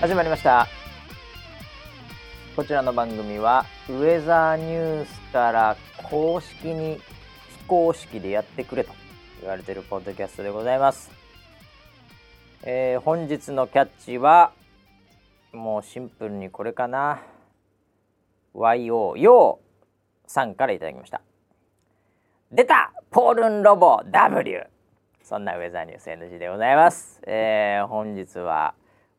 始まりました。こちらの番組はウェザーニュースから公式に非公式でやってくれと言われているポッドキャストでございます。本日のキャッチはもうシンプルにこれかな。 YO さんからいただきました。出たポールンロボ W。 そんなウェザーニュース NG でございます。本日は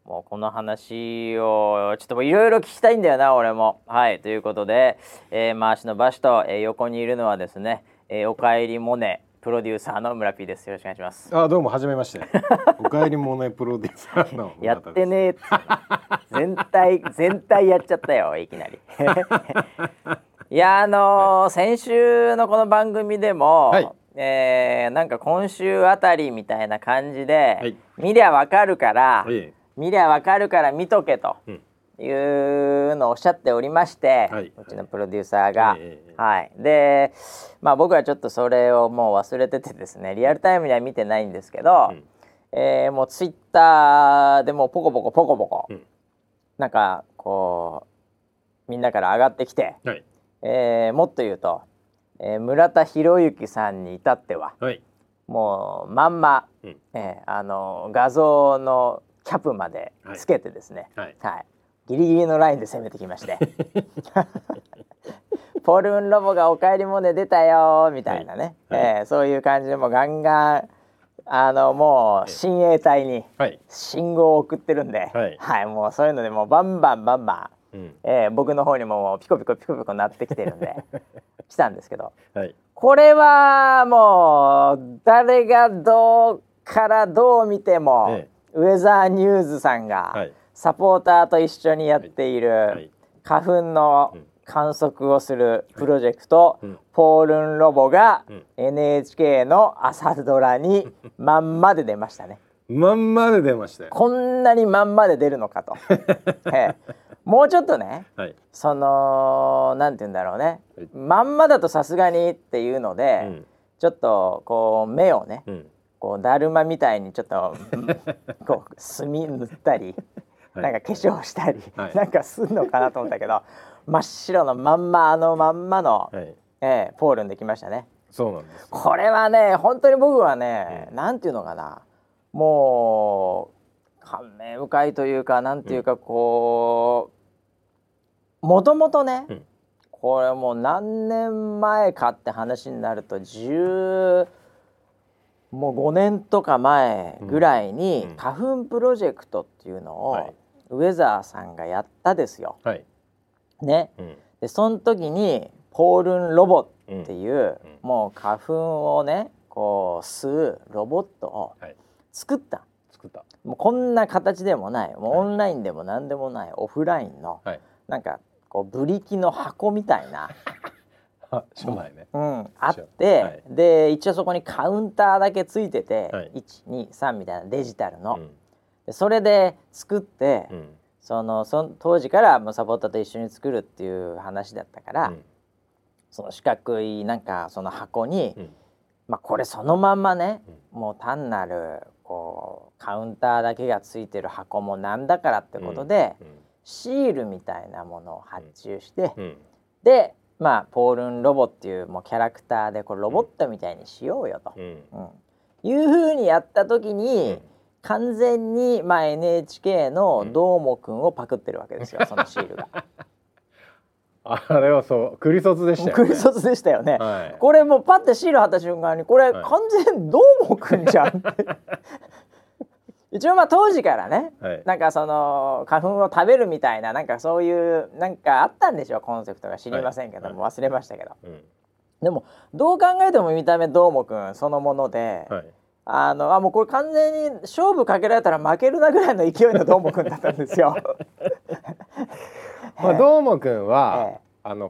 もうこの話をちょっといろいろ聞きたいんだよな俺も。はいということで、回しの場所と、横にいるのはですね、おかえりモネプロデューサーの村 P です。よろしくお願いします。あどうも初めましておかえりモネプロデューサーの村 P です。やってねえって全体やっちゃったよいきなりいやはい、先週のこの番組でも、はいなんか今週あたりみたいな感じで、はい、見りゃわかるから、はい見りゃわかるから見とけというのをおっしゃっておりまして、はい、うちのプロデューサーが、はい、で、まあ、僕はちょっとそれをもう忘れててですねリアルタイムには見てないんですけど、うんもうツイッターでもうポコポコ、うん、なんかこうみんなから上がってきて、はいもっと言うと、村田博之さんに至っては、はい、もうまんま、うん画像のキャプまでつけてですね、はいはいはい、ギリギリのラインで攻めてきましてポールンロボがおかえりモネ出たよみたいなね、はいはいそういう感じでもうガンガンもう親衛隊に信号を送ってるんで、はいはい、もうそういうのでもうバンバン、うん僕の方に もうピコピコなってきてるんで来たんですけど、はい、これはもう誰がどうからどう見ても、ウェザーニューズさんがサポーターと一緒にやっている花粉の観測をするプロジェクトポールンロボが NHK の朝ドラにまんまで出ましたね。まんまで出ましたよ。こんなにまんまで出るのかと、もうちょっとね、はい、そのなんて言うんだろうね、まんまだとさすがにっていうので、うん、ちょっとこう目をね、うんこうだるまみたいにちょっとこう墨塗ったりなんか化粧したりなんかすんのかなと思ったけど真っ白のまんまのポールンできましたね。そうなんです。これはね本当に僕はねなんていうのかなもう感銘深いというかなんていうかこうもともとねこれもう何年前かって話になるともう5年とか前ぐらいに花粉プロジェクトっていうのをウェザーさんがやったですよ、はいねうん、でその時にポールンロボっていう、もう花粉をねこう吸うロボットを作ったもうこんな形でもないもうオンラインでも何でもないオフラインの、はい、なんかこうブリキの箱みたいなねうん、あって、はい、で一応そこにカウンターだけついてて、はい、1,2,3 みたいなデジタルの、うん、でそれで作って、うん、その当時からもうサポーターと一緒に作るっていう話だったから、うん、その四角いなんかその箱に、うんまあ、これそのまんまね、うん、もう単なるこうカウンターだけがついてる箱もなんだからってことで、うんうん、シールみたいなものを発注して、うんうん、でまあ、ポールンロボっていう、 もうキャラクターでこれロボットみたいにしようよと、うんうん、いう風にやった時に、うん、完全に、まあ、NHK のどーもくんをパクってるわけですよそのシールがあれはそうクリソツでしたよね。クリソツでしたよね、はい、これもうパッてシール貼った瞬間にこれ、はい、完全どーもくんじゃんって一応まあ当時からね、はい、なんかその花粉を食べるみたいななんかそういうなんかあったんでしょコンセプトが知りませんけども、はい、忘れましたけど、うん、でもどう考えても見た目どーもくんそのもので、はい、もうこれ完全に勝負かけられたら負けるなぐらいの勢いのどーもくんだったんですよ、まあ、どーもくんは、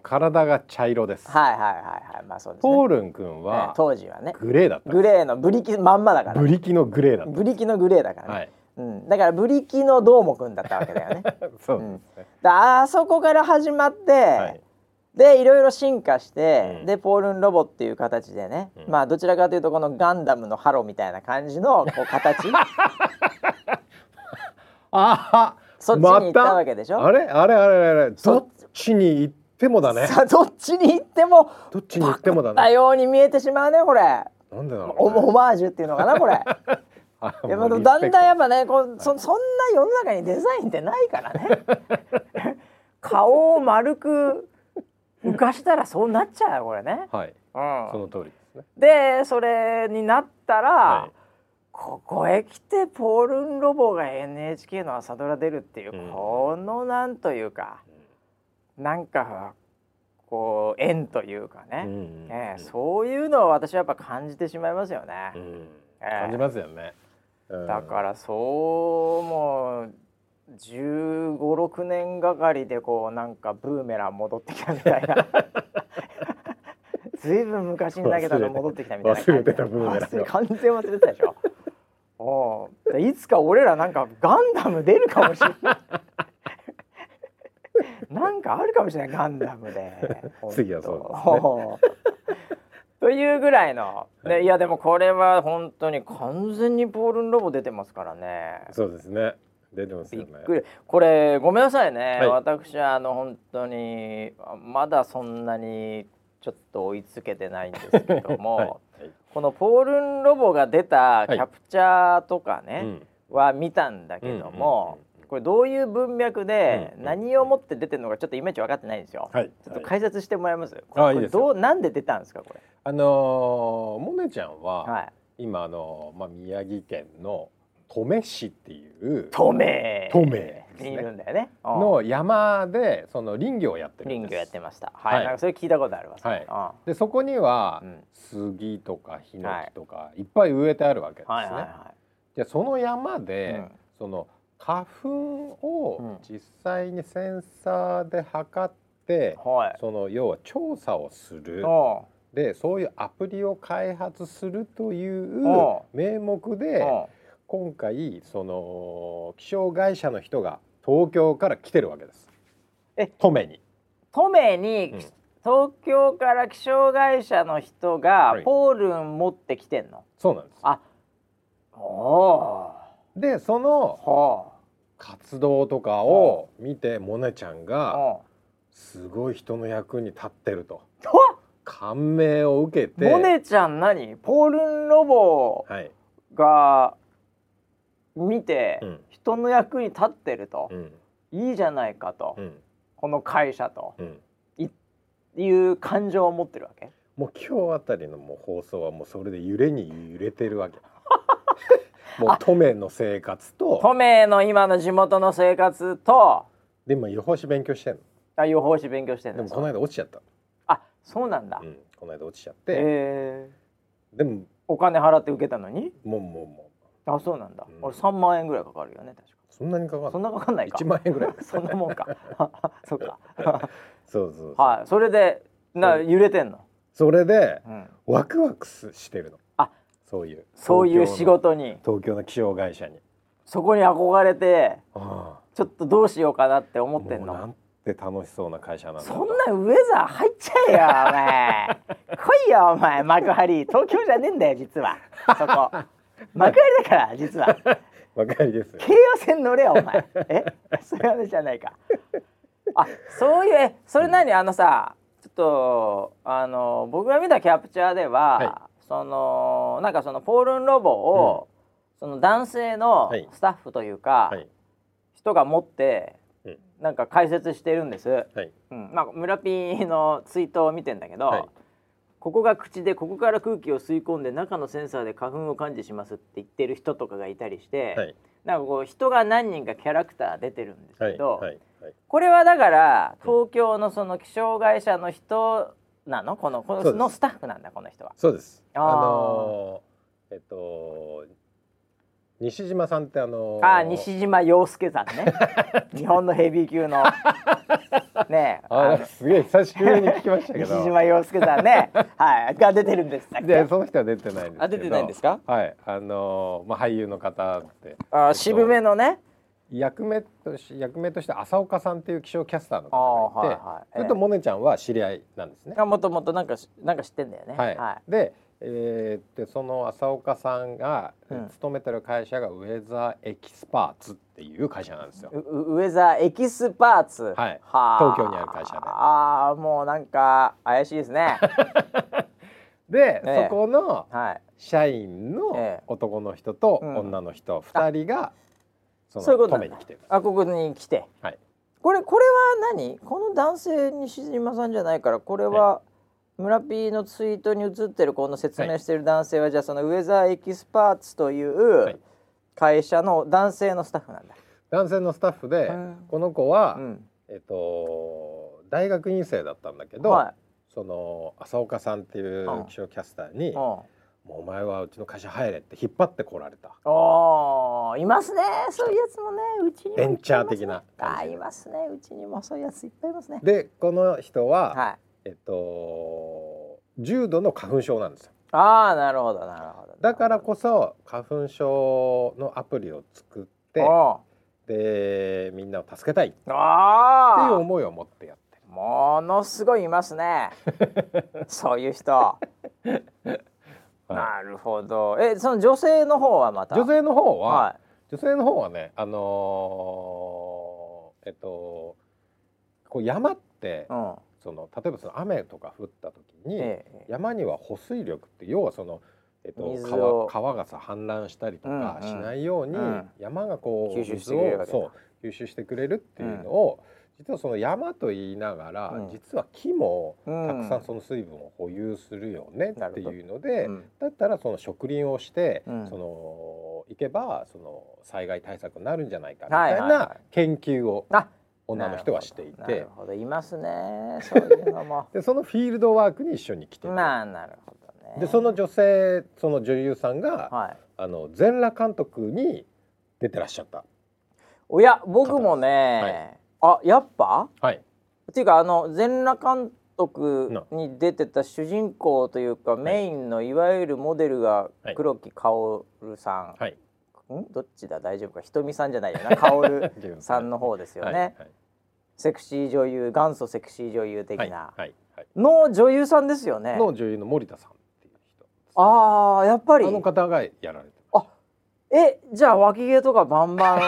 体が茶色です。ポールン君は、当時はねグレーだった。グレーのブリキまんまだから。ブリキのグレーだった。ブリキのグレーだからね。はいうん、だからブリキのどーも君だったわけだよね。そうですね。うん、あそこから始まって、はい、でいろいろ進化して、うん、でポールンロボっていう形でね、うん、まあどちらかというとこのガンダムのハロみたいな感じのこう形。あは。そっちに行ったわけでしょ。あれあれあれあれ、どっちに行ってもだね。さあ、どっちに行ってもどっちに行ってもだね。パクったように見えてしまうねこれ。なんでだろう、ね、オマージュっていうのかなこれ。やっぱだんだんやっぱねこう そんな世の中にデザインってないからね。顔を丸く浮かしたらそうなっちゃうこれね。はい、うん、その通りですね。でそれになったら、はい、ここへ来てポールンロボが NHK の朝ドラ出るっていう、うん、このなんというか、うん、なんかこう縁というかね、うんうんうん、そういうのを私はやっぱ感じてしまいますよね、うん、感じますよね、うん、だからそうもう15、16年がかりでこうなんかブーメラン戻ってきたみたいな。ずいぶん昔に投げたの戻ってきたみたいな。忘れてたブーメラン。完全忘れてたでしょ。おう、いつか俺らなんかガンダム出るかもしれない。なんかあるかもしれないガンダムで。次はそうですね。というぐらいの、ね、いやでもこれは本当に完全にポールンロボ出てますからね。そうですね、出てますよね。びっくり。これごめんなさいね、はい、私は本当にまだそんなにちょっと追いつけてないんですけども、はいはい、このポールンロボが出たキャプチャーとかね、はい、うん、は見たんだけども、うんうんうん、これどういう文脈で何をもって出てるのかちょっとイメージ分かってないんですよ、はい、ちょっと解説してもらえます、はい、これどうなんで出たんですかこれ。モネちゃんは、はい、今まあ、宮城県の登米市っていう登米にいるんだよねの山でその林業をやってるんです。林業やってました、はいはい、なんかそれ聞いたことあります、ね、はい、でそこには、うん、杉とかヒノキとかいっぱい植えてあるわけですね、はいはいはいはい、でその山で、うん、その花粉を実際にセンサーで測って、うん、その要は調査をする、はい、でそういうアプリを開発するという名目で今回その気象会社の人が東京から来てるわけです。登米に、うん、東京から気象会社の人がポールン持ってきてんの、はい、そうなんです。あ、おー、でその活動とかを見てモネちゃんがすごい人の役に立ってると感銘を受けて。モネちゃん何？ポールンロボが見て人の役に立ってると、うん、いいじゃないかと、うん、この会社と、うん、いう感情を持ってるわけ。もう今日あたりのもう放送はもうそれで揺れに揺れてるわけ。もう登米の生活と登米の今の地元の生活とで今予報士勉強してんの。あ、予報士勉強してんの。でもこの間落ちちゃった。そうなんだ、うん、この間落ちちゃって、でもお金払って受けたのにもうあ、そうなんだ、うん、俺3万円ぐらいかかるよね確か。そんなにかかんない。そんなかかんないか。1万円ぐらいそんなもんか。そっか。そう、はい、それで揺れてんの。それで、うん、ワクワクしてるの。あ、そういう仕事に東京の気象会社にそこに憧れて、あ、ちょっとどうしようかなって思ってんの。楽しそうな会社なんだ。そんなウェザー入っちゃえよお前。来いよお前、幕張。東京じゃねえんだよ実はそこ。幕張だから実は。幕張ですよ。京葉線乗れよお前。そういう話じゃないか。あ、そういうそれ何、さ、ちょっと僕が見たキャプチャーでは、はい、なんかそのポールンロボを、うん、その男性のスタッフというか、はい、人が持って。なんか解説してるんです、はい、うん、まあ、村ピーのツイートを見てんだけど、はい、ここが口でここから空気を吸い込んで中のセンサーで花粉を感知しますって言ってる人とかがいたりして、はい、なんかこう人が何人かキャラクター出てるんですけど、はいはいはい、これはだから東京のその気象会社の人なの、このスタッフなんだこの人は。そうです。西島さんって西島陽介さんね。日本のヘビー級のねえ、すげえ久しぶりに聞きましたけど西島陽介さんね、はい、が出てるんです。でその人は出てないんですけど。あ、出てないんですか。はい、まあ、俳優の方って渋めのね役目として浅岡さんっていう気象キャスターの方がいて、それとモネちゃんは知り合いなんですね。もともとなんか知ってんだよね。はい、はい、でその浅岡さんが勤めてる会社がウェザーエキスパーツっていう会社なんですよ。ウェザーエキスパーツ、はい、は東京にある会社で、ああもうなんか怪しいですねで、そこの社員の男の人と女の人2人がその止めに来てる、あ、ここに来て、はい、これは何？この男性西島さんじゃないから、これは、はい、村 P のツイートに映ってるこの説明してる男性は、はい、じゃあそのウェザーエキスパーツという会社の男性のスタッフなんだ。男性のスタッフで、この子は、大学院生だったんだけど、はい、その浅岡さんっていう気象キャスターに、もうお前はうちの会社入れって引っ張ってこられた。ああ、いますね、そういうやつもね、うちにも、ね、ベンチャー的な感じ。あ、いますね、うちにもそういうやついっぱいいますね。で、この人は、はい、重度の花粉症なんですよ。ああ、なるほどなるほど。だからこそ花粉症のアプリを作って、でみんなを助けたいっていう思いを持ってやってる。ものすごいいますねそういう人なるほど。その女性の方はまた。女性の方はね、こう山って、その例えばその雨とか降った時に、山には保水力って、要はその、川がさ氾濫したりとかしないように、山がこう水をそう吸収してくれるっていうのを、実はその山と言いながら、実は木もたくさんその水分を保有するよねっていうので、だったらその植林をして、その行けばその災害対策になるんじゃないかみたいな研究を、女の人はしていて、なるほど、いますね、そういうのもで、そのフィールドワークに一緒に来ていて、まあ、なるほどね。で、その女性、その女優さんが、全裸監督に出てらっしゃった。おや、僕もね、あ、やっぱ、っていうか、全裸監督に出てた主人公というか、メインのいわゆるモデルが黒木薫さん。どっちだ、大丈夫か、ひとみさんじゃないよな、カオルさんの方ですよね、セクシー女優、元祖セクシー女優的な、の女優さんですよね。の女優の森田さんっていう人、ね、ああ、やっぱりあの方がやられてる。あ、じゃあ脇毛とかバンバン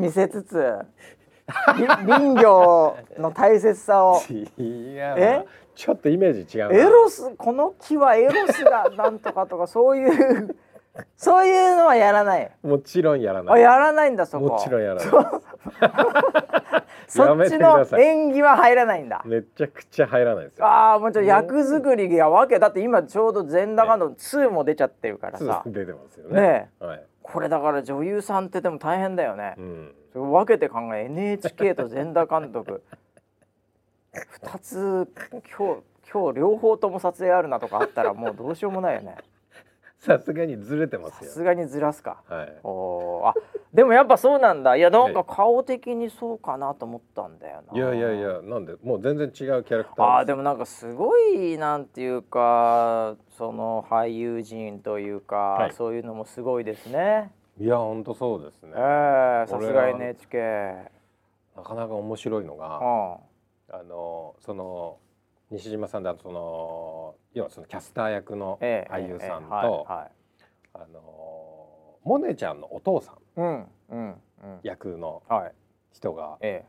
見せつつ林業の大切さをいや、ちょっとイメージ違うな。エロス、この木はエロスがなんとかとかそういうそういうのはやらない。もちろんやらない。あ、やらないんだ、そこ。もちろんやらない。そっちの演技は入らないんだ。めちゃくちゃ入らないですよ。ああ、もうちょっと役作りやわけだって今ちょうど全裸監督2も出ちゃってるからさ。出てますよね。これだから女優さんってでも大変だよね。それ分けて考え、NHK と全裸監督2つ今日両方とも撮影あるなとかあったらもうどうしようもないよね。さすがにずれてますよ。さすがにずらすか。あ、でもやっぱそうなんだ。いや、なんか顔的にそうかなと思ったんだよな。いや、なんでもう全然違うキャラクター。ああ、でもなんかすごいなんていうか、その俳優陣というか、そういうのもすごいですね。いや、本当そうですね。さすが NHK。なかなか面白いのが、その。西島さんだと要はそのキャスター役の俳優さんと、モネちゃんのお父さん役の人が、あれ、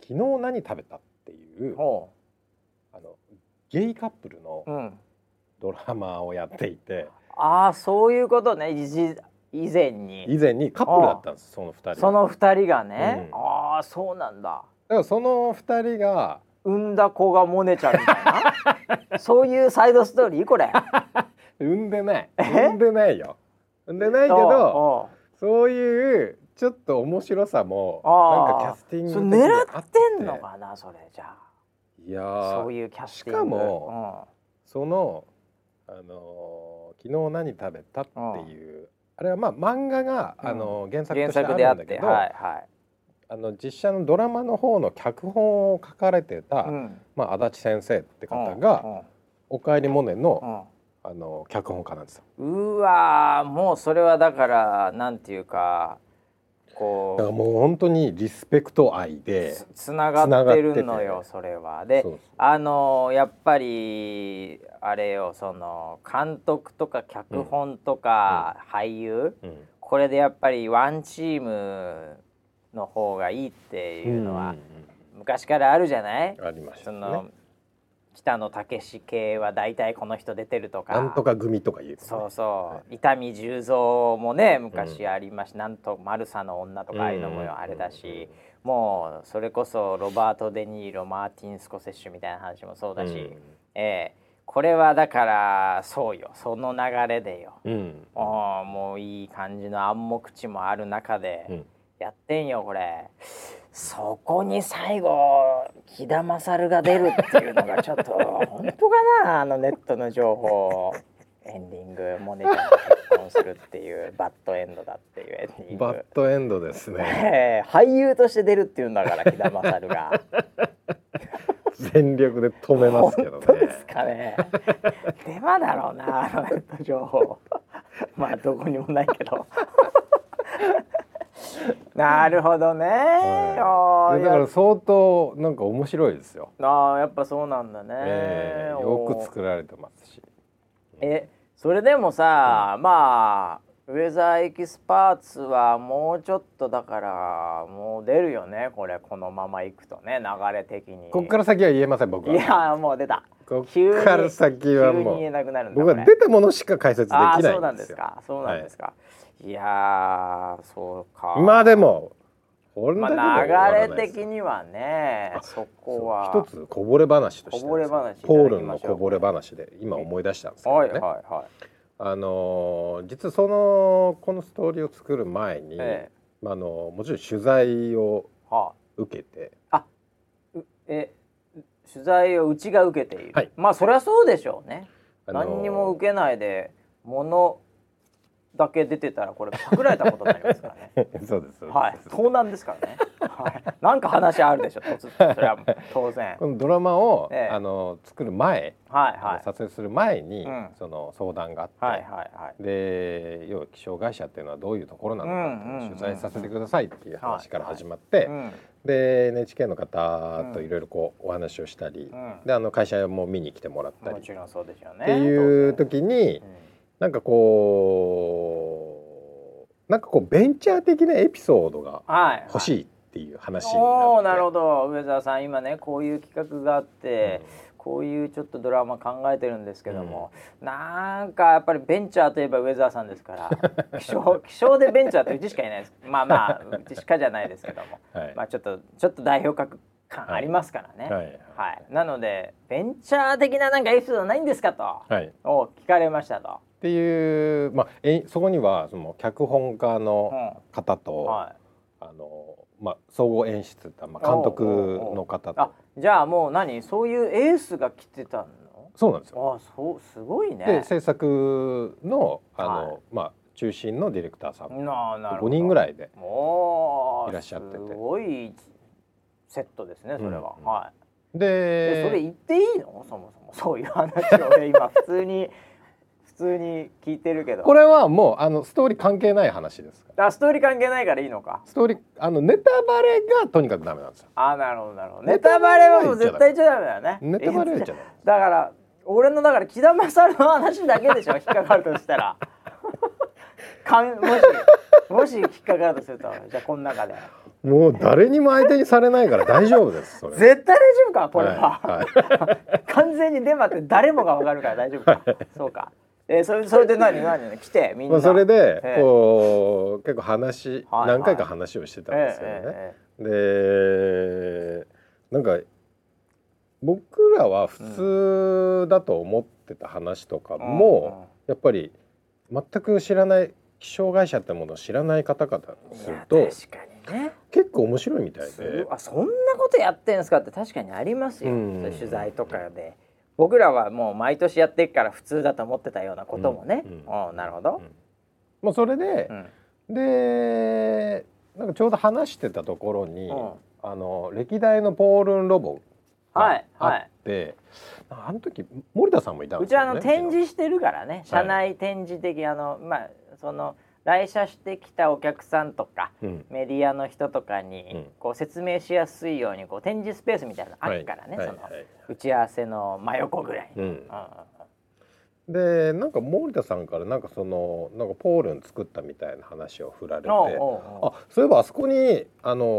昨日何食べたっていうゲイカップルのドラマをやっていて、ああ、そういうことね。以前にカップルだったんです、その2人がね。ああ、そうなんだ。その2人が産んだ子がモネちゃんみたいなそういうサイドストーリー、これ産んでないよ産んでないけど、そういうちょっと面白さもなんかキャスティング的にあって、狙ってんのかな、それ。じゃあ、いや、そういうキャスティング、しかも、その、昨日何食べたっていう、あれはまあ漫画が、原作としてあるんだけど、実写のドラマの方の脚本を書かれてた、足立先生って方が「おかえりモネ」の脚本家なんですよ。うわー、もうそれはだからなんていうか、こうだからもう本当にリスペクト愛でつながってるのよ、それは。で、やっぱりあれよ、その監督とか脚本とか俳優、うんうん、これでやっぱりワンチームの方がいいっていうのは昔からあるじゃない？ありましたね。その北野武系は大体この人出てるとか、なんとか組とか言う、ね、そうそう、はい、伊丹十三もね昔ありました、うん、なんとマルサの女とかああいうのもあれだし、うんうんうん、もうそれこそロバート・デ・ニーロ、マーティン・スコセッシュみたいな話もそうだし、うん、これはだからそうよ、その流れでよ、うん、もういい感じの暗黙知もある中で、うん、やってんよこれ。そこに最後木田勝が出るっていうのがちょっと本当かな、あのネットの情報。エンディング、モネちゃんと結婚するっていうバッドエンドだっていうエンディング。バッドエンドですね。俳優として出るっていうんだから木田勝が。全力で止めますけどね。本当ですかね。デマだろうな、あのネット情報。まあどこにもないけど。なるほどね、はい、だから相当なんか面白いですよ。ああ、やっぱそうなんだね、よく作られてますし。それでもさ、うん、まあウェザーエキスパーツはもうちょっとだからもう出るよね、これ。このままいくとね、流れ的にこっから先は言えません、僕は。いや、もう出た。こっから先はもう急に言えなくなるんだ。僕は出たものしか解説できないんですよ。あ、そうなんですか、そうなんですか、はい。いやー、そうか。まあでも、流れ的にはね、そこは一つこぼれ話として、ポールのこぼれ話で今思い出したんですけどね、はいはいはい。実はこのストーリーを作る前に、もちろん取材を受けて、取材をうちが受けている、はい、まあそりゃそうでしょうね、何にも受けないで物だけ出てたらこれパクられたことになりますからね。そうです、はい、盗難ですからね。はい、なんか話あるでしょ、それは当然。このドラマを、作る前、はいはい、撮影する前に、うん、その相談があって、はいはいはい、で要は障害者っていうのはどういうところなのかって取材させてくださいっていう話から始まって、うんうんうん、で NHK の方といろいろこうお話をしたり、うん、で会社も見に来てもらったり、もちろんそうですよね、っていう時に、うん、なんかこうベンチャー的なエピソードが欲しいっていう話になって、はいはい、おー、なるほど。上澤さん今ねこういう企画があって、うん、こういうちょっとドラマ考えてるんですけども、うん、なんかやっぱりベンチャーといえば上澤さんですから気象でベンチャーってうちしかいないです。まあまあうちしかじゃないですけども、はい、まあちょっと代表格感ありますからね、はいはいはい、なのでベンチャー的ななんかエピソードないんですかと、はい、を聞かれましたとっていう、まあ、そこにはその脚本家の方と、うんはい、まあ、総合演出って、まあ、監督の方と。あ、じゃあもう何、そういうエースが来てたの？そうなんですよ。あ、すごいね。で制作の、はい、まあ、中心のディレクターさん5人ぐらいでいらっしゃってて、すごいセットですねそれは、うん、はい、でそれ言っていいの？そもそもそういう話を俺今普通に聞いてるけど、これはもうストーリー関係ない話ですから。ストーリー関係ないからいいのか。ストーリーネタバレがとにかくダメなんですよ。あ、なるほどなるほど。ネタバレはもう絶対言っちゃダメだよね。ネタバレは言っちゃダメ。だから俺のだから木田勝の話だけでしょ引っかかるとしたら。もし引っかかるとすると、じゃあこの中で。もう誰にも相手にされないから大丈夫ですそれ。絶対大丈夫かこれは。はいはい、完全にデマって誰もが分かるから大丈夫か。そうか。それで何来てみんな、まあ、それでこう結構何回か話をしてたんですよね、でなんか僕らは普通だと思ってた話とかも、うん、やっぱり全く知らない障害者ってものを知らない方々にすると確かに、ね、結構面白いみたいで、あ、そんなことやってんすかって確かにありますよ、うん、取材とかで。僕らはもう毎年やっていくから普通だと思ってたようなこともね、うんうん、なるほど、うん、もうそれで、うん、でなんかちょうど話してたところに、うん、歴代のポールンロボがあって、はいはい、あの時森田さんもいたんですよね。うちは展示してるからね、社内展示的、まあその来社してきたお客さんとか、うん、メディアの人とかにこう説明しやすいようにこう展示スペースみたいなのあるからね、はい、その打ち合わせの真横ぐらいに、うんうん、でなんか森田さんからなんかそのなんかポールン作ったみたいな話を振られて、おうおう、あ、そういえばあそこに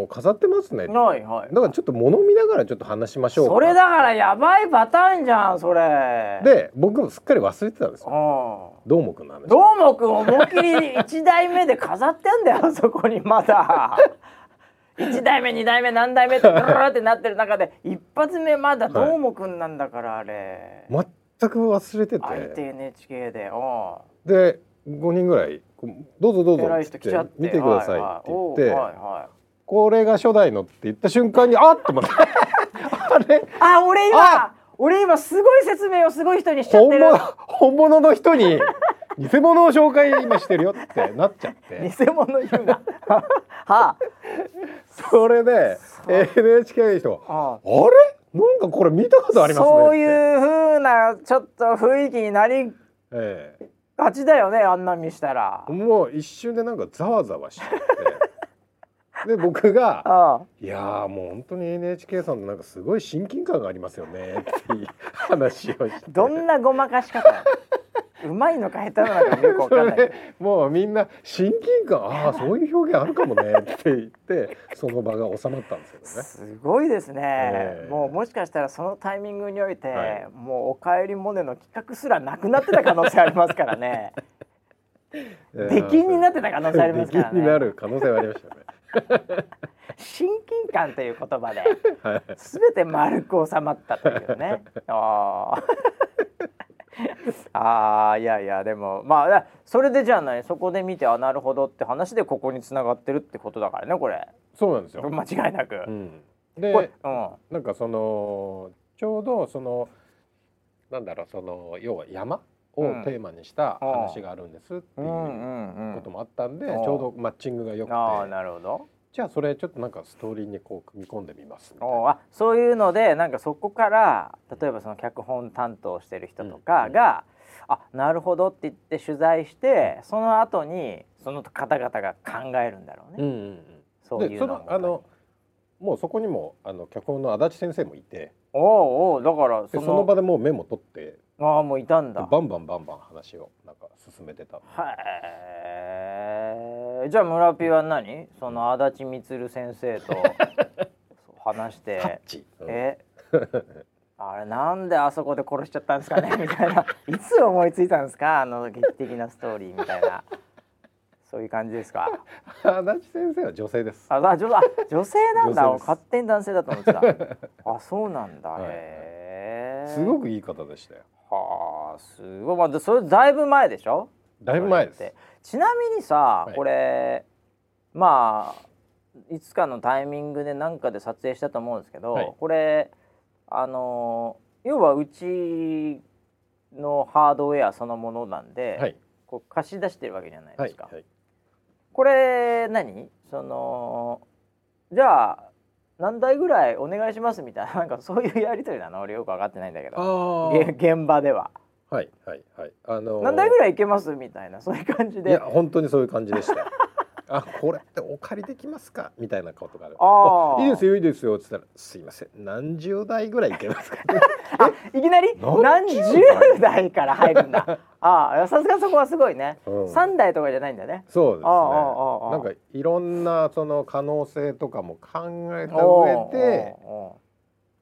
飾ってますね、はいはい、だからちょっと物見ながらちょっと話しましょうか。それだからやばいパターンじゃんそれで、僕もすっかり忘れてたんですよ。どーもくんの話。どーもくん思いっきり1代目で飾ってんだよそこにまだ1代目2代目何代目ってドロロってなってる中で一発目まだどーもくんなんだから、あれ、はい、全く忘れてて、相手 NHK で、おうで5人ぐらいどうぞどうぞっつって見てくださいって言って、はいはい、これが初代のって言った瞬間にあっと思ってあれ、あ、俺今すごい説明をすごい人にしちゃってる。本物の人に偽物を紹介今してるよってなっちゃって偽物言うなはあ、それで NHK の人はあれなんかこれ見たことありますねって、そういう風なちょっと雰囲気になりがちだよね、あんな見したらもう一瞬でなんかざわざわしちゃってで僕が、ああ、いやーもう本当に NHK さんのなんかすごい親近感がありますよねっていう話をしてどんなごまかし方うまいのか下手なのかよくわかんない、もうみんな親近感、ああそういう表現あるかもねって言ってその場が収まったんですよねすごいですね、もうもしかしたらそのタイミングにおいて、はい、もうおかえりモネの企画すらなくなってた可能性ありますからね出禁になってた可能性ありますからね出禁になる可能性はありましたね親近感という言葉で全て丸く収まったというねあいやいや、でもまあそれでじゃあないそこで見て、あ、なるほどって話でここに繋がってるってことだからね、これ。そうなんですよ、間違いなく、うん、で、うん、なんかそのちょうどそのなんだろう、その要は山をテーマにした話があるんですっていうこともあったんで、ちょうどマッチングが良くて、あ、なるほど、じゃあそれちょっとなんかストーリーにこう組み込んでみますみたいな、あ、そういうのでなんかそこから例えばその脚本担当してる人とかが、うんうん、あ、なるほどって言って取材して、うん、その後にその方々が考えるんだろうね、うんうんうん、そういうのもで、もうそこにも脚本の足立先生もいて、おうおう、だからその場でもうメモ取って、ああ、もういたんだ。バンバン話をなんか進めてた。はい。じゃあ村ピは何？その足立満先生と話して、タッチ、うん、あれなんであそこで殺しちゃったんですかねみたいな。いつ思いついたんですか、あの劇的なストーリーみたいな。そういう感じですか。足立先生は女性です。女性なんだ。勝手に男性だと思ってた。あ、そうなんだ。はい、すごくいい方でしたよ。はあ、すごい。まあ、それだいぶ前でしょ？だいぶ前です。ちなみにさ、はい、これまあいつかのタイミングでなんかで撮影したと思うんですけど、はい、これ要はうちのハードウェアそのものなんで、はい、こう貸し出してるわけじゃないですか。はいはい、これ何？そのじゃあ何台ぐらいお願いしますみたいな、なんかそういうやり取りなの？俺よく分かってないんだけど、現場では、はいはいはい、何台ぐらいいけますみたいな、そういう感じで、いや本当にそういう感じでしたあ、これってお借りできますかみたいなことがある。あ、いいですよいいですよって言ったら、すいません何十台ぐらいいけますかあ、いきなり何十台から入るんだあ、さすがそこはすごいね、うん、3台とかじゃないんだね。そうですね、なんかいろんなその可能性とかも考えた上で、も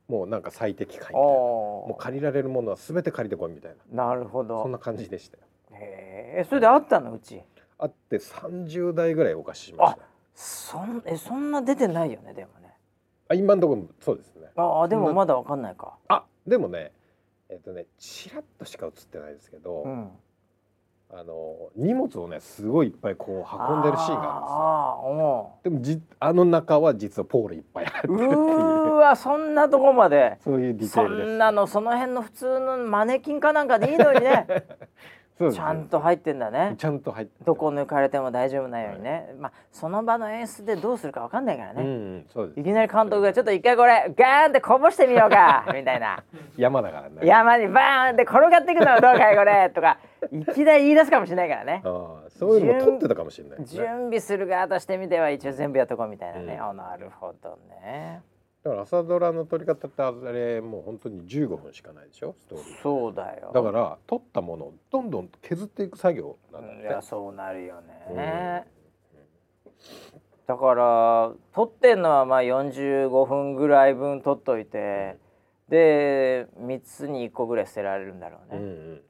うなんか最適解みたいな、もう借りられるものは全て借りてこいみたいな。なるほど、そんな感じでしたよ。へえ、それであったの？うちあって30台ぐらいお貸ししました。あ、そんな出てないよね。でもね、あ、今のところそうですね。あ、でもまだ分かんないか。あ、でもね、ちらっとしか映ってないですけど、うん、荷物をねすごいいっぱいこう運んでるシーンがあるんですよ。でも中は実はポールいっぱい入ってるっていう。うわ、そんなとこまでそういうディテールです、ね、そんなのその辺の普通のマネキンかなんかでいいのにねちゃんと入ってんだね。ちゃんと入って、どこ抜かれても大丈夫なようにね、はい。まあ、その場の演出でどうするか分かんないからね、うん、そうです。いきなり監督がちょっと一回これガーンってこぼしてみようかみたいな、山だからね、山にバーンって転がっていくのはどうかいこれとかいきなり言い出すかもしれないからね。あ、そういうのも撮ってたかもしれない、ね、準備する側としてみては一応全部やっとこうみたいなね、うん、あ、なるほどね。だから朝ドラの撮り方ってあれもう本当に15分しかないでしょ、ストーリー。そうだよ。だから撮ったものをどんどん削っていく作業なんだよね。いや、そうなるよね、うん、だから撮ってんのはまあ45分ぐらい分撮っといて、うん、で3つに1個ぐらい捨てられるんだろうね、うんうん、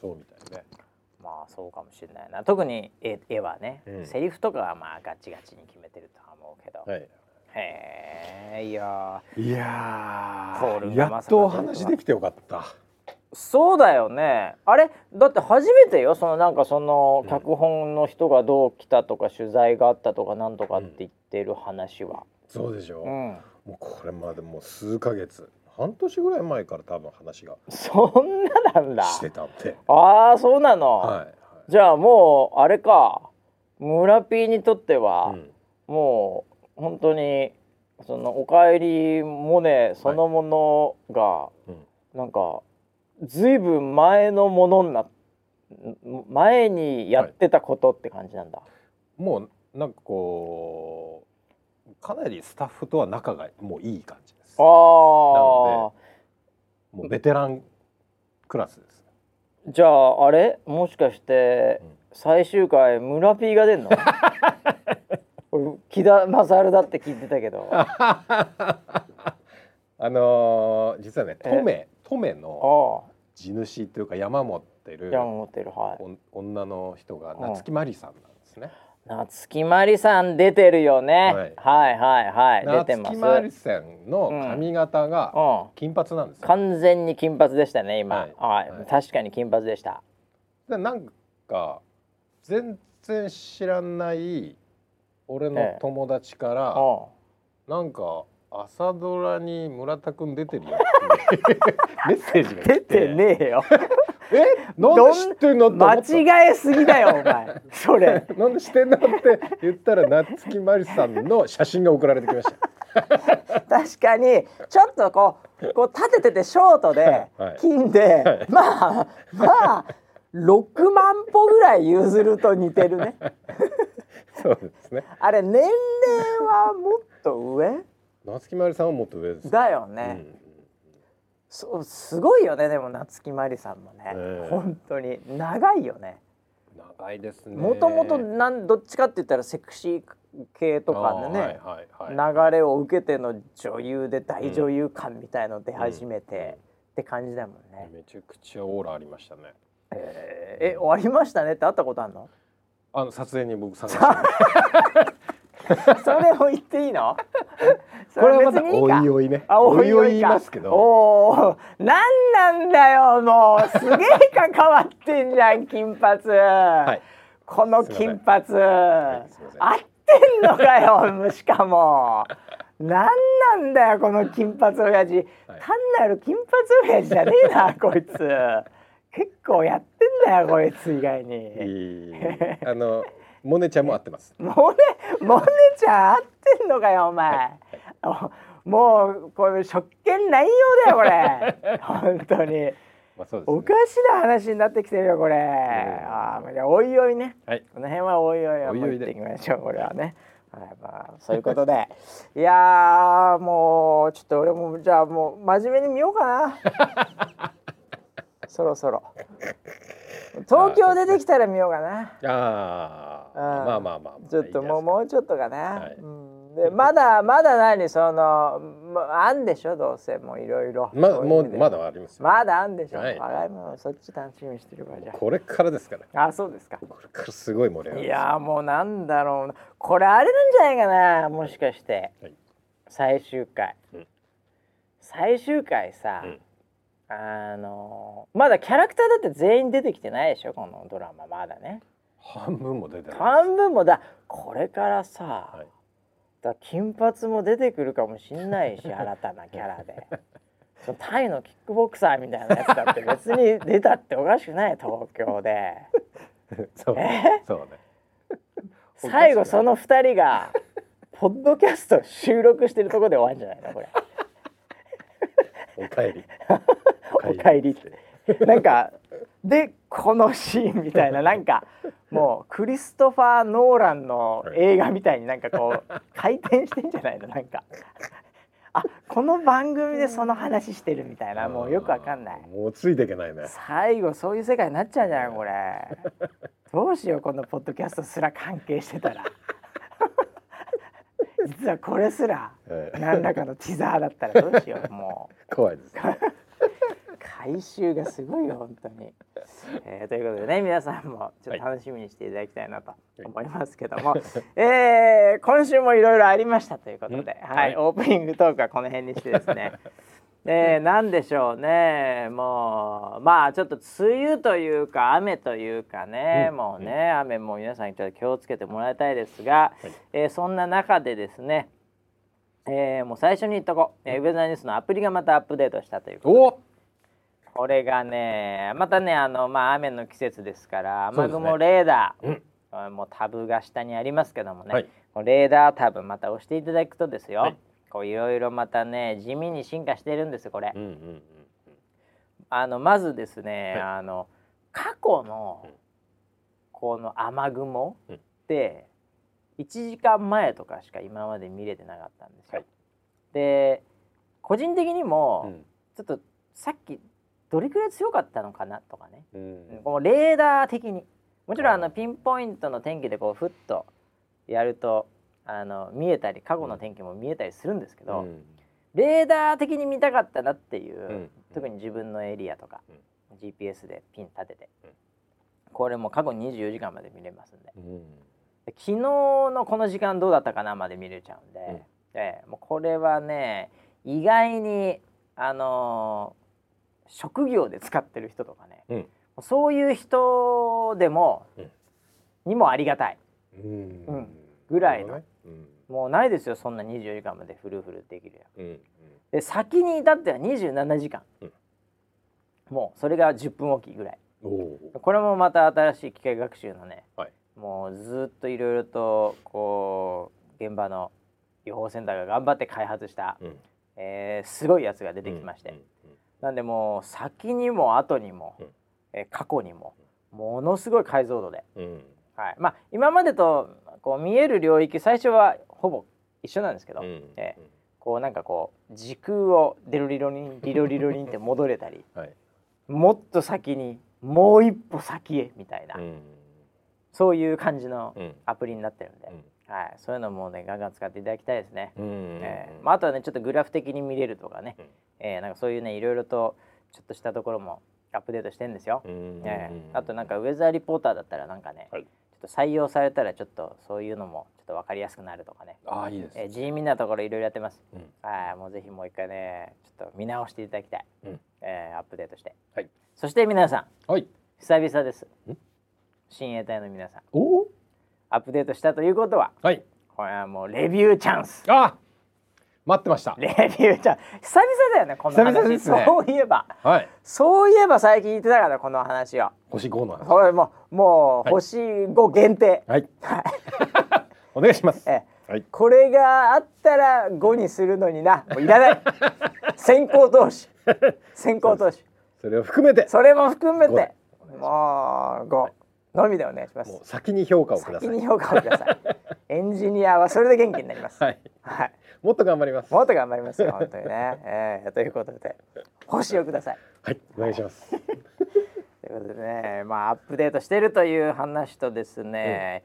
そうみたいね。まあそうかもしれないな。特に絵はね、うん、セリフとかはまあガチガチに決めてるとは思うけど、はい。へえ、いやポールがまさか、やっとお話できてよかった。そうだよね。あれだって初めてよ、そのなんかその脚本の人がどう来たとか、うん、取材があったとかなんとかって言ってる話は。うん、そうでしょう、うん。もうこれまでもう数ヶ月、半年ぐらい前から多分話が。そんななんだ。してたって。ああ、そうなの。はいはい、じゃあもうあれか、村Pにとっては、うん、もう。本当にそのおかえりモネそのものが、はいうん、なんかずいぶん前のものになっ前にやってたことって感じなんだ、はい、もうなんかこうかなりスタッフとは仲がもういい感じです。ああ、なのでもうベテランクラスです、ね、じゃああれもしかして最終回村Pが出んの？俺木田勝だって聞いてたけど実はねトメの地主というか山持ってる、はい、女の人が夏木マリさんなんですね。夏木マリさん出てるよね、はい、はいはいはい、出てます。夏木マリさんの髪型が金髪なんですよ、うんうん、完全に金髪でしたね今、はいはいはい、確かに金髪でした。なんか全然知らない俺の友達から、なんか朝ドラに村田くん出てるよってメッセージが来て。出てねえよえ、なんで知ってんのって思った。間違えすぎだよお前それなんで知ってんのって言ったら夏木マリさんの写真が送られてきました確かにちょっとこう立ててショートで金で、はいはい、まあ6万歩ぐらい譲ると似てるねそうですね。あれ年齢はもっと上？夏木マリさんはもっと上です。だよね、うん、すごいよね。でも夏木マリさんもね、本当に長いよね。長いですね。もともとどっちかって言ったらセクシー系とかのね、はいはいはい、流れを受けての女優で大女優感みたいの出始めて、うんうん、って感じだもんね。めちゃくちゃオーラありましたね。終わりましたねって会ったことあるの？撮影に僕参加してそれを言っていいのそれは別にいいか。これはまたおいおいね、おいおい言いますけど、おー、なんなんだよもうすげえ関わってんじゃん金髪、はい、この金髪合ってんのかよしかもなんなんだよこの金髪親父、はい、単なる金髪親父じゃねえなこいつ結構やってんだよこいつ以外にモネちゃんも合ってます。モネちゃん合ってんのかよお前もうこれ職権内容だよこれ本当に、まあそうですね、おかしな話になってきてるよこれ、おいおいね、はい、この辺はおいおいはもう行っていきましょうこれはね、はいまあ、そういうことでいやもうちょっと俺もじゃあもう真面目に見ようかなそろそろ東京出てきたら見ようかな。まあまあまあちょっともうちょっとかな、はいうん、でまだ何そのあんでしょどうせもういろいろまだありますよ。まだあんでしょ、はい、もうそっち楽しみにしてるからじゃあこれからですから。あそうですか。これからすごい盛り上がる。いやもうなんだろうなこれあれなんじゃないかなもしかして、はい、最終回、うん、最終回さ、うんまだキャラクターだって全員出てきてないでしょこのドラマ。まだね半分も出てない。半分もだこれからさ、はい、だ金髪も出てくるかもしんないし新たなキャラでタイのキックボクサーみたいなやつだって別に出たっておかしくない東京でそうね、最後その2人がポッドキャスト収録してるとこで終わるんじゃないのこれおかえりおかえりってなんかでこのシーンみたいな、なんかもうクリストファー・ノーランの映画みたいになんかこう回転してんじゃないの、なんかあ、この番組でその話してるみたいな、もうよくわかんない、もうついていけないね、最後そういう世界になっちゃうじゃんこれどうしよう、このポッドキャストすら関係してたら実はこれすら何らかのティザーだったらどうしようもう怖いですね回収がすごいよ本当にということでね、皆さんもちょっと楽しみにしていただきたいなと思いますけども、今週もいろいろありましたということで、はい、オープニングトークはこの辺にしてですねなんでしょうね、もうまあちょっと梅雨というか雨というかね、もうね雨も皆さんにちょっと気をつけてもらいたいですが、そんな中でですね、もう最初に言っとこう、ウェザーニュースのアプリがまたアップデートしたということで、これがねまたね雨の季節ですから雨雲レーダー、もうタブが下にありますけどもね、はい、レーダータブまた押していただくとですよ、はい、こういろいろまたね地味に進化してるんですこれ、まずですね、はい、過去のこの雨雲って1時間前とかしか今まで見れてなかったんですよ、はい、で個人的にもちょっとさっきどれくらい強かったのかなとかね、このレーダー的にもちろんピンポイントの天気でこうふっとやると見えたり過去の天気も見えたりするんですけど、レーダー的に見たかったなっていう、特に自分のエリアとか、GPS でピン立てて、これも過去24時間まで見れますんで、で昨日のこの時間どうだったかなまで見れちゃうんで、もうこれはね意外に職業で使ってる人とかね、そういう人でも、にもありがたい、ぐらいの、もうないですよそんな24時間までフルフルできるやつ、で先に至っては27時間、もうそれが10分おきぐらい、これもまた新しい機械学習のね、もうずっといろいろとこう現場の予報センターが頑張って開発した、すごいやつが出てきまして、なんでもう先にも後にも、過去にもものすごい解像度で、まあ、今までとこう見える領域最初はほぼ一緒なんですけど、こうなんかこう時空をデロリロリンリロリロリンって戻れたり、もっと先にもう一歩先へみたいな、そういう感じのアプリになってるんで、そういうのもねガンガン使っていただきたいですね。あとはねちょっとグラフ的に見れるとかね、なんかそういうねいろいろとちょっとしたところもアップデートしてんですよ。あとなんかウェザーリポーターだったらなんかね、ちょっと採用されたらちょっとそういうのもちょっと分かりやすくなるとかね。ああいいですね。地味なところいろいろやってます。もうぜひもう一回ねちょっと見直していただきたい。アップデートして。そして皆さん、久々です。親衛隊の皆さん。アップデートしたということは、これはもうレビューチャンス。待ってました。レビューちゃん久々だよねこの話、ね、そういえば、そういえば最近言ってたからこの話を星5の話。これもう星5限定。お願いします。これがあったら5にするのにな、もういらない。先行投資、先行投資。それを含めて。それも含めて、もう5。のみでお願いします。もう先に評価をください。先に評価をください。エンジニアはそれで元気になります。もっと頑張ります。もっと頑張りますよ本当にね。ということで星をください。お願いします。ということでね、まあアップデートしてるという話とですね、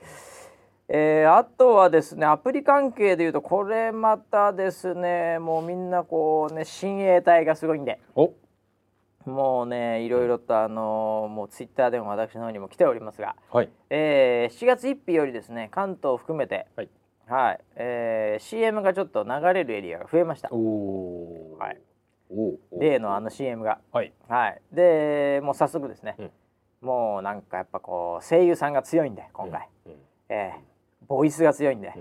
あとはですねアプリ関係でいうとこれまたですね、もうみんなこうね親衛隊がすごいんで。もうねいろいろともうツイッターでも私の方にも来ておりますが、7月1日よりですね関東を含めて、CM がちょっと流れるエリアが増えました。例のCM が、でもう早速ですね、もうなんかやっぱこう声優さんが強いんで今回、ボイスが強いんで、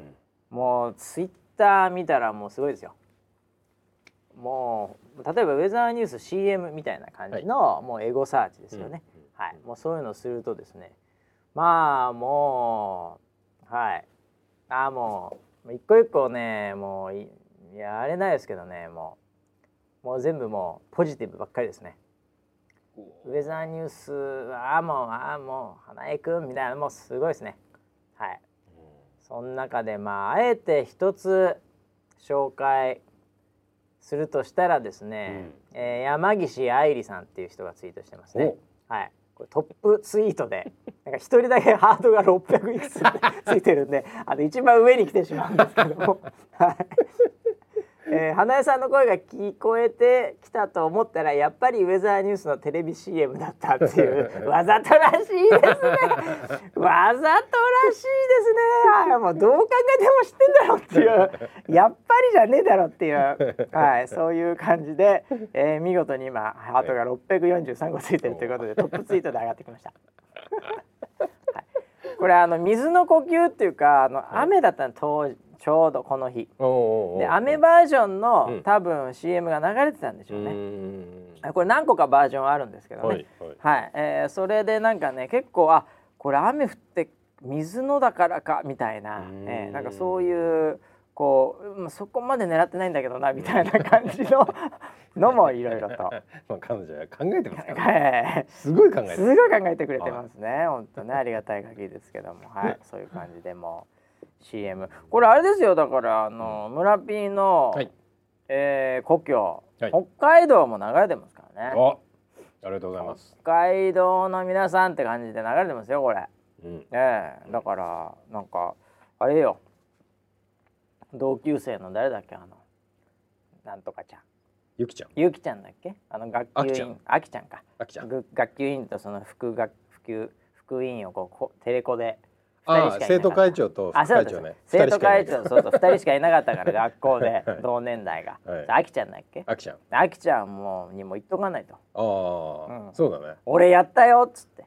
もうツイッター見たらもうすごいですよ。もう例えばウェザーニュース CM みたいな感じの、はい、もうエゴサーチですよね、うんはい、もうそういうのをするとですね、まあもうはいもう一個一個ねもうやれないですけどね、もう全部もうポジティブばっかりですね。ウェザーニュースはもう花江くんみたいなもうすごいですね。はい。その中でまああえて一つ紹介するとしたらですね、うん山岸愛理さんっていう人がツイートしてますね。はい。これトップツイートでなんか一人だけハートが600いくつついてるんで、一番上に来てしまうんですけども、はい。花江さんの声が聞こえてきたと思ったらやっぱりウェザーニュースのテレビ CM だったっていうわざとらしいですねわざとらしいですね。もうどう考えても知ってんだろうっていうやっぱりじゃねえだろっていう、はい、そういう感じで、見事に今ハートが643個ついてるということでトップツイートで上がってきました、はい、これ水の呼吸っていうか雨だったの当時ちょうどこの日で雨バージョンの、うん、多分 CM が流れてたんでしょうね。これ何個かバージョンあるんですけどね、はいはいはいそれでなんかね結構これ雨降って水のだからかみたいな、なんかそういうこうそこまで狙ってないんだけどなみたいな感じののもいろいろとまあ彼女は考えてますからねすごい考えてくれてますね、はい、本当ねありがたい限りですけども、はい、そういう感じでもCM これあれですよだから村 P の、はい故郷、はい、北海道も流れてますからね。ありがとうございます。北海道の皆さんって感じで流れてますよこれ、うんだからなんかあれよ同級生の誰だっけなんとかちゃんゆきちゃんだっけ学級委員あきちゃん学級委員とその副委員をこうテレコで生徒会長と副会長ね。生徒会長そうそう2人しかいなかったから学校で同年代が、はい、あきちゃんだっけあきちゃんもにも言っとかないとあ、うん、そうだね俺やったよっつって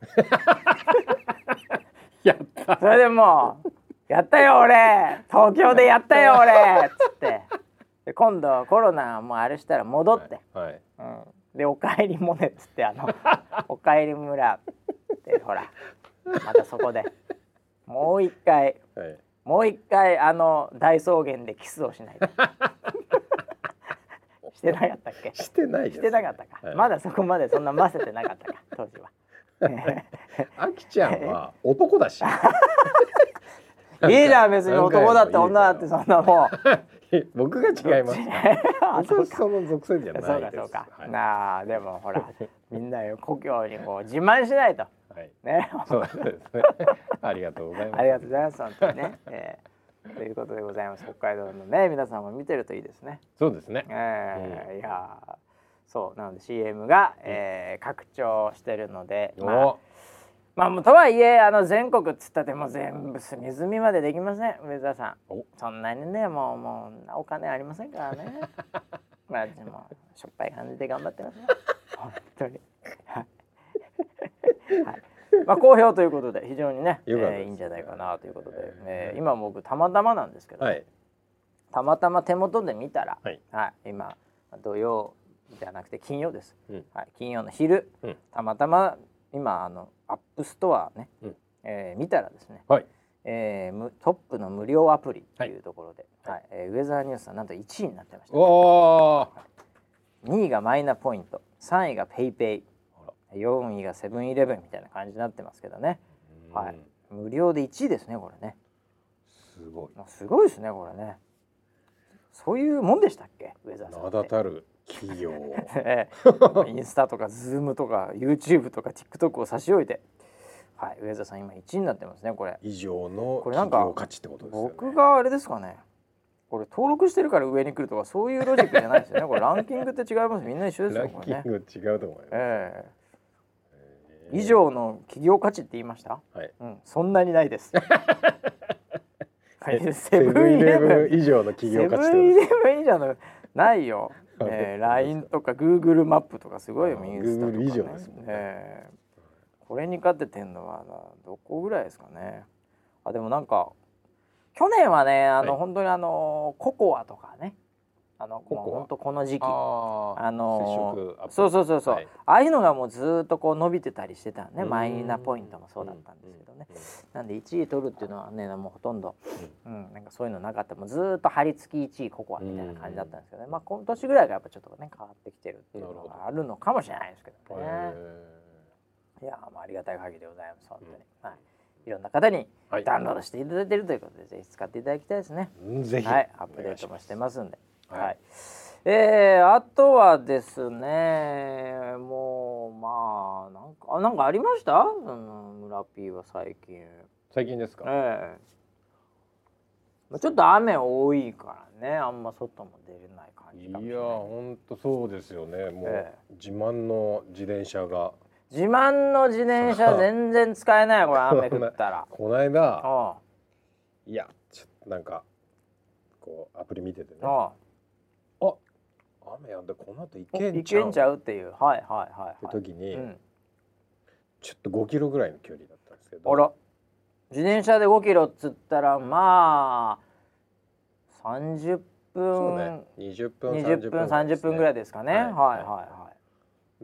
やったそれでもやったよ俺東京でやったよ俺っつってで今度コロナもうあれしたら戻って、はいはいうん、でおかえりもねっつっておかえり村ってほらまたそこでもう一回、はい、大草原でキスをしないとしてなかったっけしてないです、ね、してなかったか、はい、まだそこまでそんなませてなかったか当時はあきちゃんは男だしいいじゃん別に男だって女だってそんなもう僕が違いますその属性じゃないですそうか、はい、なあでもほらみんなよ故郷にこう自慢しないとはいね、そうですねありがとうございますありがとうございます本当にね、ということでございます。北海道のね皆さんも見てるといいですね。そうですね、いやそうなので CM が、拡張してるので、まあ、とはいえ全国っつったってもう全部隅々までできません上澤さん。そんなにねもうお金ありませんからねまあでもしょっぱい感じで頑張ってますね本当にはいまあ、好評ということで非常にねいいんじゃないかなということで、今僕たまたまなんですけど、はい、たまたま手元で見たら、はいはい、今土曜じゃなくて金曜です、うんはい、金曜の昼、うん、たまたま今アップストアね、うん見たらですね、はいトップの無料アプリというところで、はいはいウェザーニュースはなんと1位になってました。おー2位がマイナポイント3位がペイペイ4位がセブンイレブンみたいな感じになってますけどね、はい、無料で1位ですねこれねすごいですねこれね。そういうもんでしたっけウェザーさんって。名だたる企業インスタとかズームとか YouTube とか TikTok を差し置いて、はい、ウェザーさん今1位になってますねこれ以上の企業価値ってことですよね。僕があれですかねこれ登録してるから上に来るとかそういうロジックじゃないですよねこれランキングって違いますみんな一緒ですよねランキング違うと思います、以上の企業価値って言いました、はいうん、そんなにないですセブンイレブン以上の企業価値セブンイレブン以上のないよ、LINE とか Google マップとかすごいよインスタとか、ね、Google 以上ですもんね、これに勝ててんのはどこぐらいですかね。でもなんか去年はね本当にココアとかね本当この時期そう、はい、ああいうのがもうずっとこう伸びてたりしてたね。マイナポイントもそうだったんですけどね、なんで1位取るっていうのはねもうほとんど、なんかそういうのなかった。もうずっと張り付き1位ココアみたいな感じだったんですけどね、まあ今年ぐらいがやっぱちょっとね変わってきてるっていうのがあるのかもしれないですけどね。いやー、まあ、ありがたい限りでございます本当に、はい、いろんな方にダウンロードしていただいているということで、ぜひ使っていただきたいですね、ぜひ、はい、アップデートもしてますんで、はいはい、あとはですね、もうまあなんかありました？村 P は最近ですか？ちょっと雨多いからね、あんま外も出れない感じかもしれない。いや本当そうですよね。もう自慢の自転車全然使えないこれ雨降ったら。こないだ、いやちょっとなんかこうアプリ見ててね。雨やんでこの後行けんちゃうっていう、はいはいはい、はい、時に、ちょっと5キロぐらいの距離だったんですけど、あら、自転車で5キロっつったらまあ30分そう、ね、20分30分ぐらいですかね、はいはいは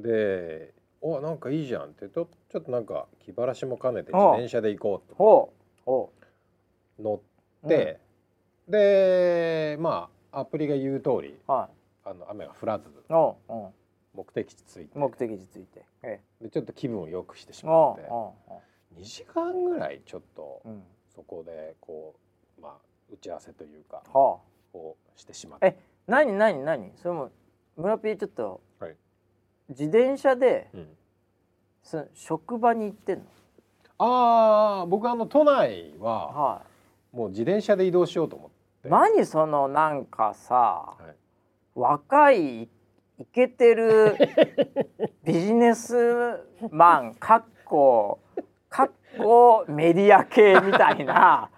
い、でおなんかいいじゃんってちょっとなんか気晴らしも兼ねて自転車で行こうと乗って、でまあアプリが言う通り、はい雨が降らず目的地着いて、でちょっと気分を良くしてしまって2時間ぐらいちょっとそこでこう、まあ、打ち合わせというかをしてしまって、何それも村Pちょっと、はい、自転車で、その職場に行ってんの？僕都内は、もう自転車で移動しようと思って。何そのなんかさ、若いイケてるビジネスマンかっこメディア系みたいな、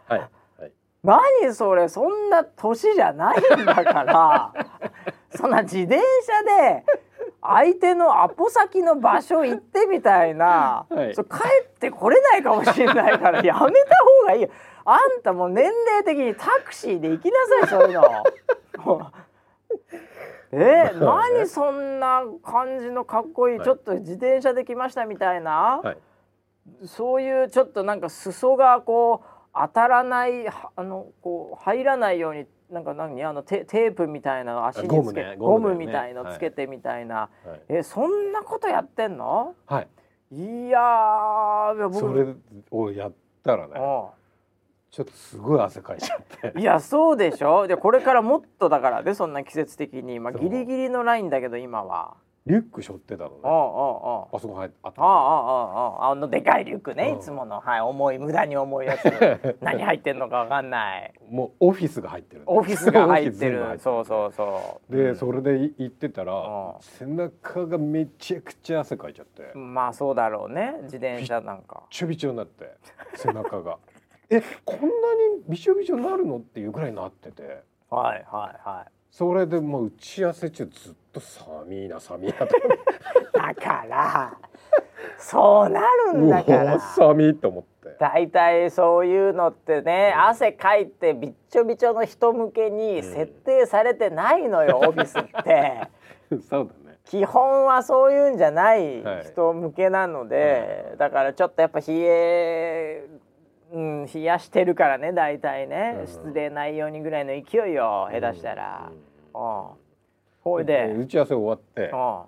何それ、そんな年じゃないんだからそんな自転車で相手のアポ先の場所行ってみたいな、それ帰ってこれないかもしれないからやめた方がいいよ。あんたもう年齢的にタクシーで行きなさい、そういうの何そんな感じのかっこいい、ちょっと自転車で来ましたみたいな、そういうちょっとなんか裾がこう当たらないこう入らないようにテープみたいな足につけゴムみたいのつけてみたいな、そんなことやってんの？いやー、僕それをやったらね、ちょっとすごい汗かいちゃっていやそうでしょ。でこれからもっとだからね、そんな季節的に、まあ、ギリギリのラインだけど今はリュック背負ってたのね。あそこ入ってあった。あのでかいリュックね、いつもの、重い、無駄に重いやつ何入ってんのかわかんない。もうオフィスが入ってるそうで、それで行ってたら、背中がめちゃくちゃ汗かいちゃって、まあそうだろうね、自転車なんかびちょびちょになって背中がこんなにびしょびしょになるのっていうぐらいなってて、それでもう打ち合わせ中ずっと寒いなとだからそうなるんだから、寒いと思って。だいたいそういうのってね、汗かいてびっちょびちょの人向けに設定されてないのよ、オフィスってそうだね、基本はそういうんじゃない人向けなので、だからちょっとやっぱ冷やしてるからね、大体ね、失礼ないようにぐらいの勢いよ、下手したら。ほいで打ち合わせ終わっ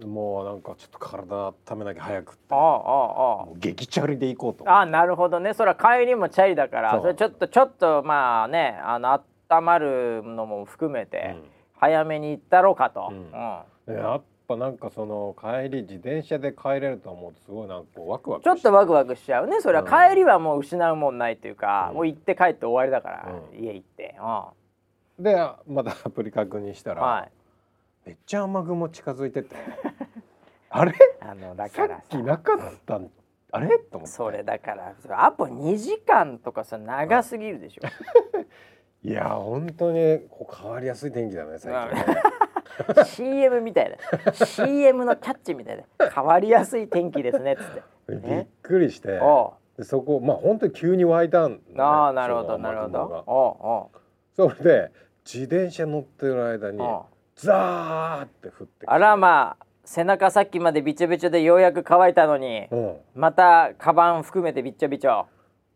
て、もうなんかちょっと体温めなきゃ早くって、もう激チャリで行こうと思って。なるほどね。それは帰りもチャリだから、それちょっとまあね、温まるのも含めて早めに行ったろうかと。なんかその帰り自転車で帰れると思うとすごいなんかワクワクしちゃうね。それは帰りはもう失うもんないというか、もう行って帰って終わりだから、家行って、でまたアプリ確認したら、めっちゃ雨雲近づいててあれだからさっきなかったんあれと思って。それだからアポ2時間とかさ、長すぎるでしょいや本当に変わりやすい天気だね最近CM みたいなCM のキャッチみたいな、変わりやすい天気ですねっつってびっくりして、でそこまあ本当に急に湧いたんだね。なるほど。それで自転車乗ってる間にザーって降ってきて、あらまあ背中さっきまでびちょびちょでようやく乾いたのに、うん、またカバン含めてびちょびちょ、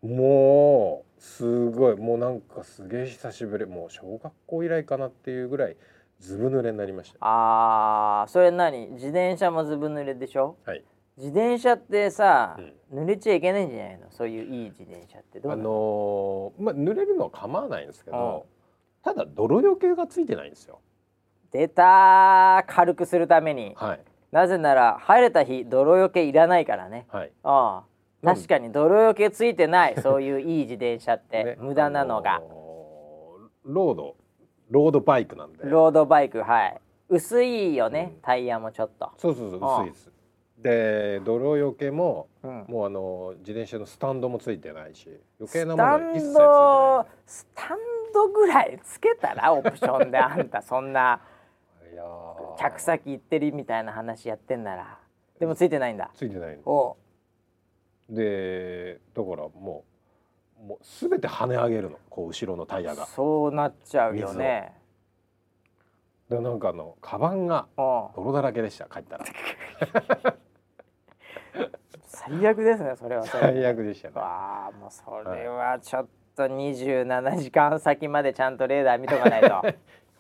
もうすごい、もうなんかすげえ久しぶり、もう小学校以来かなっていうぐらいずぶ濡れになりました。あー、それ何、自転車もずぶ濡れでしょ、はい、自転車ってさ、うん、濡れちゃいけないんじゃないの、そういういい自転車ってどうなの？まあ、濡れるのは構わないんですけど、ただ泥除けがついてないんですよ。出た、軽くするために、はい、なぜなら晴れた日泥除けいらないからね、はい、ああ確かに泥除けついてない、そういういい自転車って、ね、無駄なのが、ロードバイクなんで、ロードバイク、はい、薄いよね、うん、タイヤもちょっと、そうそうそう、ああ薄いです。で泥除けも、うん、もう自転車のスタンドもついてないし、余計なもの一切ついてない。スタンドぐらいつけたらオプションであんたそんな客先行ってるみたいな話やってんなら、でもついてないんだ。ついてないの。おう。でだからもう全て跳ね上げるの、こう後ろのタイヤが。そうなっちゃうよね。でなんかカバンが泥だらけでした、帰ったら。最悪ですね、それは。最悪でしたね。わあ、もうそれはちょっと27時間先までちゃんとレーダー見とかないと。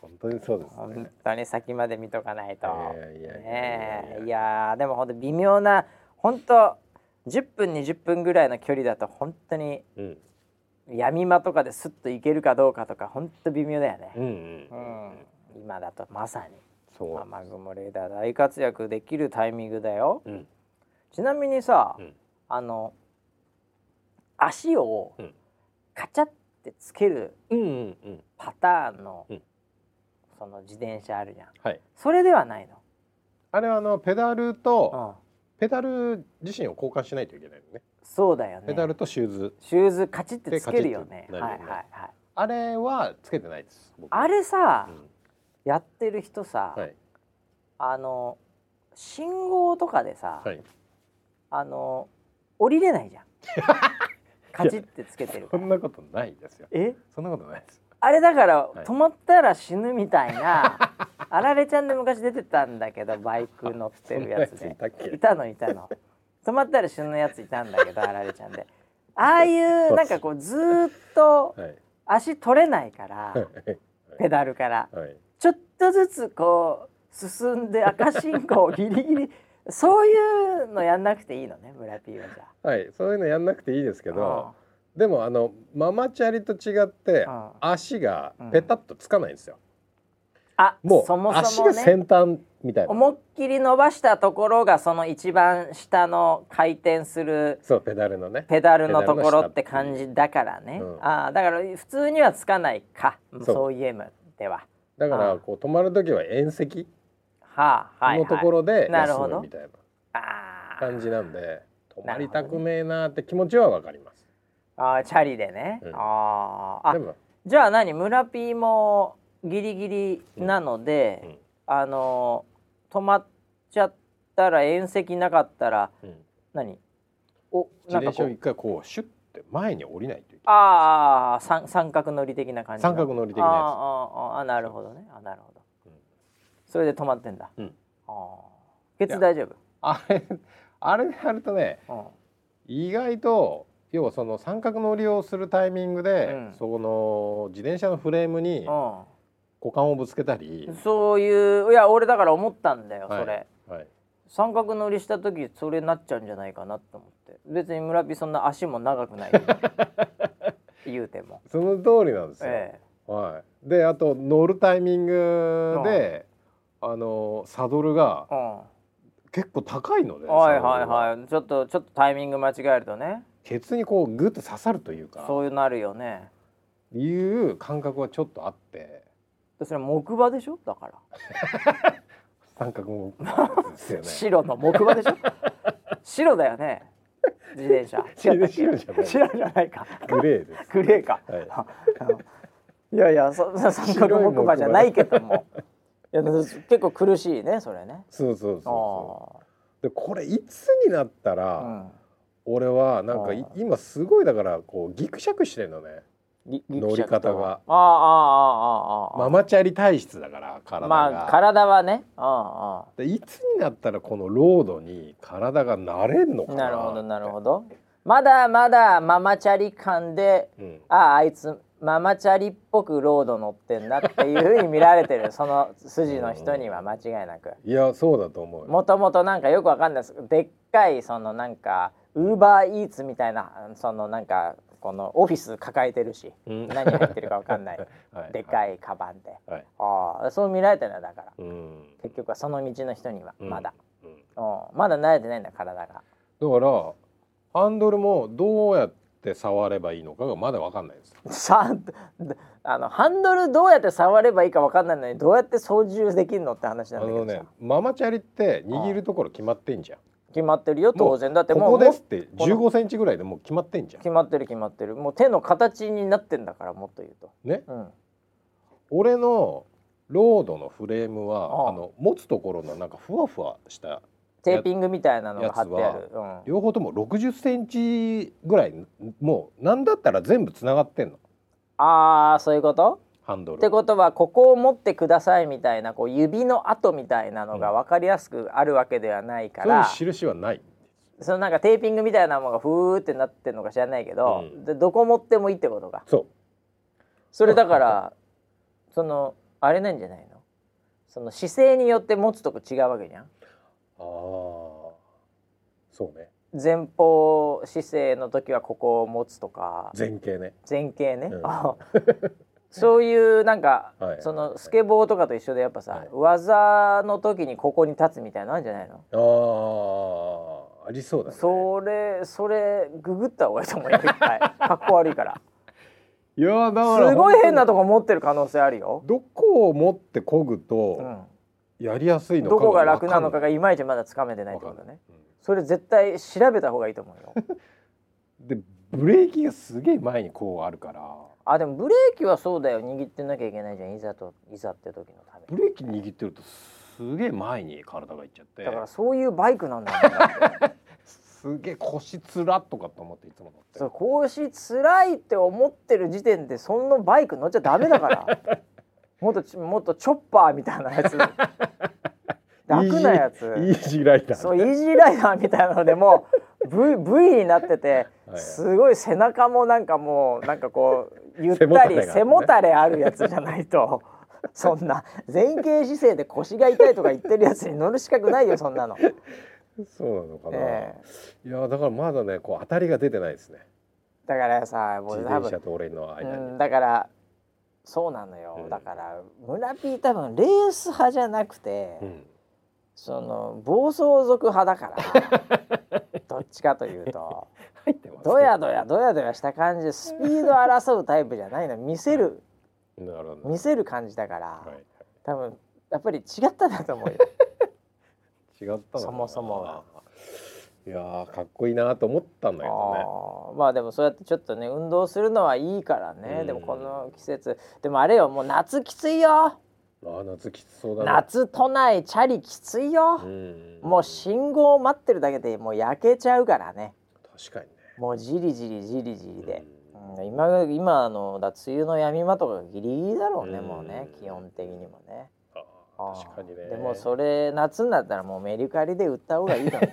本当にそうですね。本当に先まで見とかないと。いやでも本当微妙な、本当10分20分ぐらいの距離だと本当に闇間とかでスッと行けるかどうかとか本当微妙だよね。うんうんうん、今だとまさに雨雲レーダー大活躍できるタイミングだよ。うん、ちなみにさ、うん、足をカチャってつけるパターンの、うんうんうん、その自転車あるじゃん、はい、それではないの。あれはペダルと、うん、ペダル自身を交換しないといけないのね。そうだよね。ペダルとシューズカチッてつけるよね、はいはいはい、あれはつけてないです、僕。あれさ、うん、やってる人さ、はい、信号とかでさ、はい、降りれないじゃん。カチッてつけてるから。そんなことないですよ。え？そんなことないです。あれだから止まったら死ぬみたいな、はい、あられちゃんで昔出てたんだけど、バイク乗ってるやつでいたの止まったら死ぬやついたんだけど、あられちゃんで、ああいうなんかこうずーっと足取れないから、はい、ペダルから、はい、ちょっとずつこう進んで赤信号ギリギリ、そういうのやんなくていいのね、村ピーは。じゃあ、はい、そういうのやんなくていいですけど、でもママチャリと違って足がペタッとつかないんですよ、うん、あ、もうそもそも、ね、足が先端みたいな、思いっきり伸ばしたところがその一番下の回転する、そう、ペダルのね、ペダルのところって感じだからね、うん、あ、だから普通にはつかないか、そういうゲームでは。だからこう止まるときは縁石のところで休むみたいな感じなんで、止まりたくねえなって気持ちはわかります。あ、チャリでね、うん、あ、じゃあ何、村ピーもギリギリなので、うんうん、止まっちゃったら、縁石なかったら、うん、何、お、自転車を一回こうシュッて前に降りないといけない。ああ、三角乗り的な感じ。三角乗り的なやつ。あ、なるほどね。あ、なるほど、うん。それで止まってんだ。うん、ケツ大丈夫？あれやるとね、うん、意外と要はその三角乗りをするタイミングで、うん、その自転車のフレームに股間をぶつけたり、そういう、いや俺だから思ったんだよ、はい、それ、はい、三角乗りした時それなっちゃうんじゃないかなと思って。別に村ピそんな足も長くない言うてもその通りなんですよ、はい、であと乗るタイミングで、うん、サドルが、うん、結構高いので、はいはいはい、ちょっとタイミング間違えるとね、ケツにこうグッと刺さるというか、そうなるよね、いう感覚はちょっとあって、それ木馬でしょ、だから三角もですよね白の木馬でしょ白だよね、自転車。白じゃないかグレーです。グレーか、はい、いやいや、三角木馬じゃないけどもいや結構苦しいね、それね。そうそうそう。でこれいつになったら、うん、俺はなんか今すごいだからこうギクシャクしてるのね。乗り方がママチャリ体質だから体が、まあ、体はね、ああでいつになったらこのロードに体が慣れんのかな。なるほどなるほど。まだまだママチャリ感で、うん、あいつママチャリっぽくロード乗ってんだっていう風に見られてるその筋の人には間違いなく、うん、いやそうだと思う。もともとなんかよくわかんないです。でっかいそのなんかウーバーイーツみたいなそのなんかこのオフィス抱えてるし、うん、何入ってるか分かんないはい、でかいカバンで、はい、あそう見られてるのだから、うん、結局はその道の人にはまだ、うんうん、まだ慣れてないんだ体が。だからハンドルもどうやって触ればいいのかがまだ分かんないですハンドルどうやって触ればいいか分かんないのにどうやって操縦できるのって話なんだけどさ。あのね、ママチャリって握るところ決まってんじゃん。決まってるよ当然。だってもうここですって15センチぐらいでもう決まってんじゃん。決まってる決まってる。もう手の形になってんだからもっと言うとね、うん、俺のロードのフレームはあの持つところのなんかふわふわしたテーピングみたいなのが貼ってある、うん、両方とも60センチぐらいもうなんだったら全部つながってんの。ああそういうことハンドルってことはここを持ってくださいみたいなこう指の跡みたいなのが分かりやすくあるわけではないから、うん、そういう印はない。そのなんかテーピングみたいなものがふーってなってるのか知らないけど、うん、でどこ持ってもいいってことか。そうそれだからそのあれなんじゃないのその姿勢によって持つとこ違うわけじゃん。ああそうね。前方姿勢の時はここを持つとか前傾ね。前傾ね、うんそういうなんか、はい、そのスケボーとかと一緒でやっぱさ、はい、技の時にここに立つみたいなのあるんじゃないの。ああありそうだね。それググった方がいいと思うよ一回かっこ悪いからいやだからすごい変なとこ持ってる可能性あるよ。どこを持って漕ぐとやりやすいのか、うん、どこが楽なのかがいまいちまだつかめてないってことね、うん、それ絶対調べた方がいいと思うよでブレーキがすげえ前にこうあるから。あでもブレーキはそうだよ握ってなきゃいけないじゃんいざって時のため。ブレーキ握ってるとすげえ前に体がいっちゃってだからそういうバイクなんだよすげえ腰つらっとかと思っていつも乗ってそう腰つらいって思ってる時点でそのバイク乗っちゃダメだからもっとチョッパーみたいなやつ楽なやつイージーライダー、ね、そうイージーライダーみたいなのでもV になっててすごい背中もなんかもうなんかこうゆったり背もたれあるやつじゃないとそんな前傾姿勢で腰が痛いとか言ってるやつに乗る資格ないよそんなのそうなのかな、いやだからまだねこう当たりが出てないですね。だからさもう自転車と俺の間に、うん、だからそうなのよ、うん、だから村ピー多分レース派じゃなくて、うん、その暴走族派だからどっちかというとドヤドヤした感じでスピード争うタイプじゃないの見せる感じだから、はい、多分やっぱり違ったんだと思うよ違ったのそもそもは。いやかっこいいなと思ったんだけどね。まあでもそうやってちょっとね運動するのはいいからね。でもこの季節でもあれよもう夏きついよ。あ夏きつそうだね。夏都内チャリきついよ。もう信号待ってるだけでもう焼けちゃうからね。確かにね。もうじりじりで、うん、今のだ梅雨の闇間とかギリギリだろうね、うん、もうね基本的にもね。あ確かにね。でもそれ夏になったらもうメルカリで売った方がいいだろう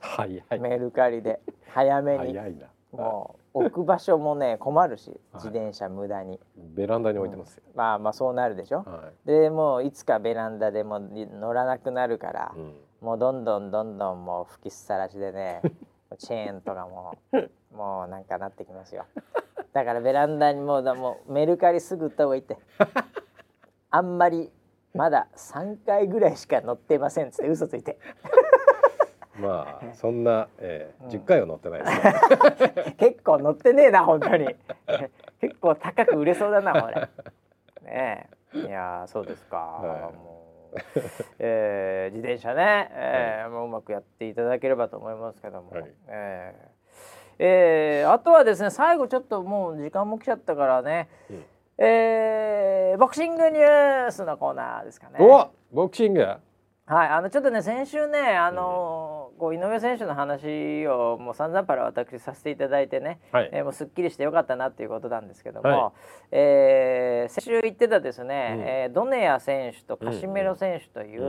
早いメルカリで早めに早いな。もう置く場所もね困るし自転車無駄に、はい、ベランダに置いてますよ、うん、まあそうなるでしょ、はい、でもういつかベランダでも乗らなくなるから、うん、もうどんどんもう吹きすさらしでねチェーンとかもうなんかなってきますよ。だからベランダにもうメルカリすぐ売った方がいいってあんまりまだ3回ぐらいしか乗ってませんっつって嘘ついてまあそんな、10回は乗ってないです、ね、結構乗ってねえな本当に結構高く売れそうだなこれねえ。いやそうですか、はいもう自転車ね、はい、うまくやっていただければと思いますけども、はいあとはですね最後ちょっともう時間も来ちゃったからね、うんボクシングニュースのコーナーですかね。おボクシングはい、ちょっとね先週ねこう井上選手の話をもう散々私させていただいてね、はい、もうすっきりしてよかったなっていうことなんですけども、はい、先週言ってたですね、うん、ドネア選手とカシメロ選手という、うん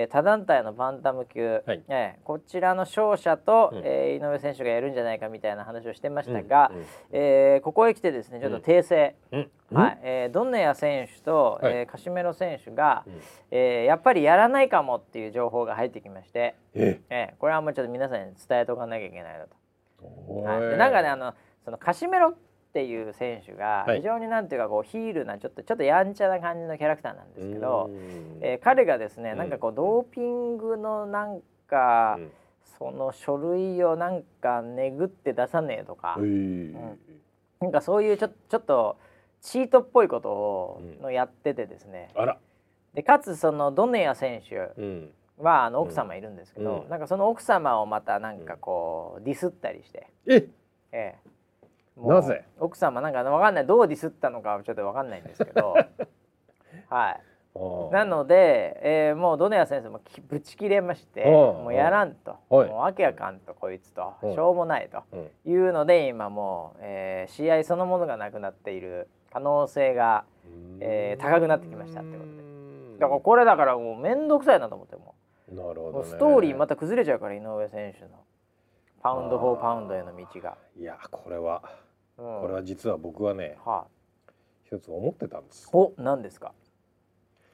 うん、他団体のバンタム級、はい、こちらの勝者と、うん、井上選手がやるんじゃないかみたいな話をしてましたが、うんうん、ここへ来てですねちょっと訂正、うんうん、はい、ドネア選手と、はい、カシメロ選手が、うん、やっぱりやらないかもっていう情報が入ってきまして、これはもうちょっと皆さんに伝えておかなきゃいけないなと、はい、でなんかねそのカシメロっていう選手が非常になんていうかこうヒールなちょっとやんちゃな感じのキャラクターなんですけど、彼がですねなんかこうドーピングのなんか、うん、その書類をなんかねぐって出さねえとか、うん、なんかそういうちょっとチートっぽいことをのやっててですね、うん、あらでかつそのドネア選手は奥様いるんですけど、うん、なんかその奥様をまたなんかこうディスったりして、もうなぜ奥様なんか分かんない、どうディスったのかちょっと分かんないんですけどはい、なので、もうドネア先生もぶち切れまして、もうやらんと、もうわけやかんとこいつと、しょうもないというので今もう、試合そのものがなくなっている可能性が、高くなってきましたってことで、だからこれだからもう面倒くさいなと思ってもう、なるほど、ね、もうストーリーまた崩れちゃうから井上選手のパウンド・フォー・パウンドへの道が、いやこれは実は僕はね、一つ思ってたんです。お、何ですか？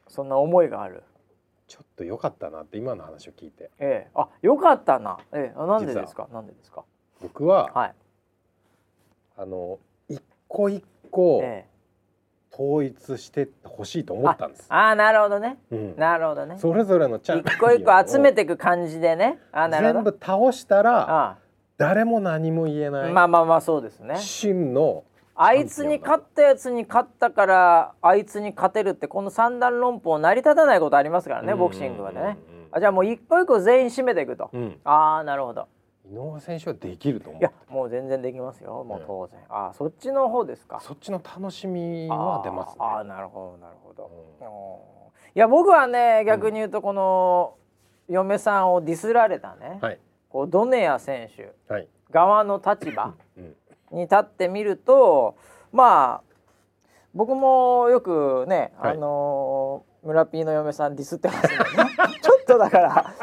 そんな思いがある。ちょっと良かったなって今の話を聞いて、あ、良かったな、なんでですか？なんでですか？僕は、はい、一個一個、統一してほしいと思ったんです。あ、なるほどね、うん、なるほどね。それぞれのチャンピオンを一個一個集めていく感じでね。あ、なるほど。全部倒したら、誰も何も言えない。まあまあまあ、そうですね。真のあいつに勝ったやつに勝ったからあいつに勝てるって、この三段論法成り立たないことありますからね、ボクシングはね。あ、じゃあもう一個一個全員締めていくと、うん、あ、なるほど。井上選手はできると思う。いや、もう全然できますよ、もう当然。あ、そっちの方ですか。そっちの楽しみは出ますね。ああ、なるほどなるほど、うん、いや僕はね逆に言うと、この嫁さんをディスられたね、うん、こうドネア選手側の立場に立ってみると、まあ僕もよくね、村 P の嫁さんディスってますねちょっとだから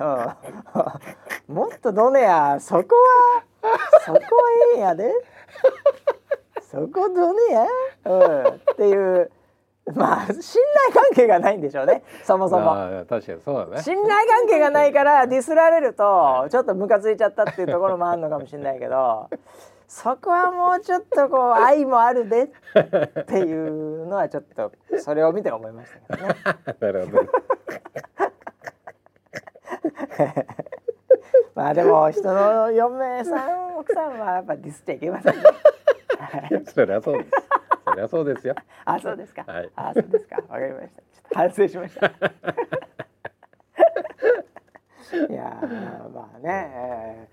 うん、もっとドネアそこはええんやでそこドネア、っていう、まあ信頼関係がないんでしょうね、そもそも。あ、確かにそうだね。信頼関係がないからディスられるとちょっとムカついちゃったっていうところもあるのかもしれないけどそこはもうちょっとこう愛もあるでっていうのはちょっとそれを見て思いましたけどねなるほどまあでも人の嫁さん奥さんはやっぱディスっちゃいけませんねそりゃそうです、そりゃそうですよ。あ、そうですか、はい、あ、そうですか、わかりました。ちょっと反省しましたいやまあね、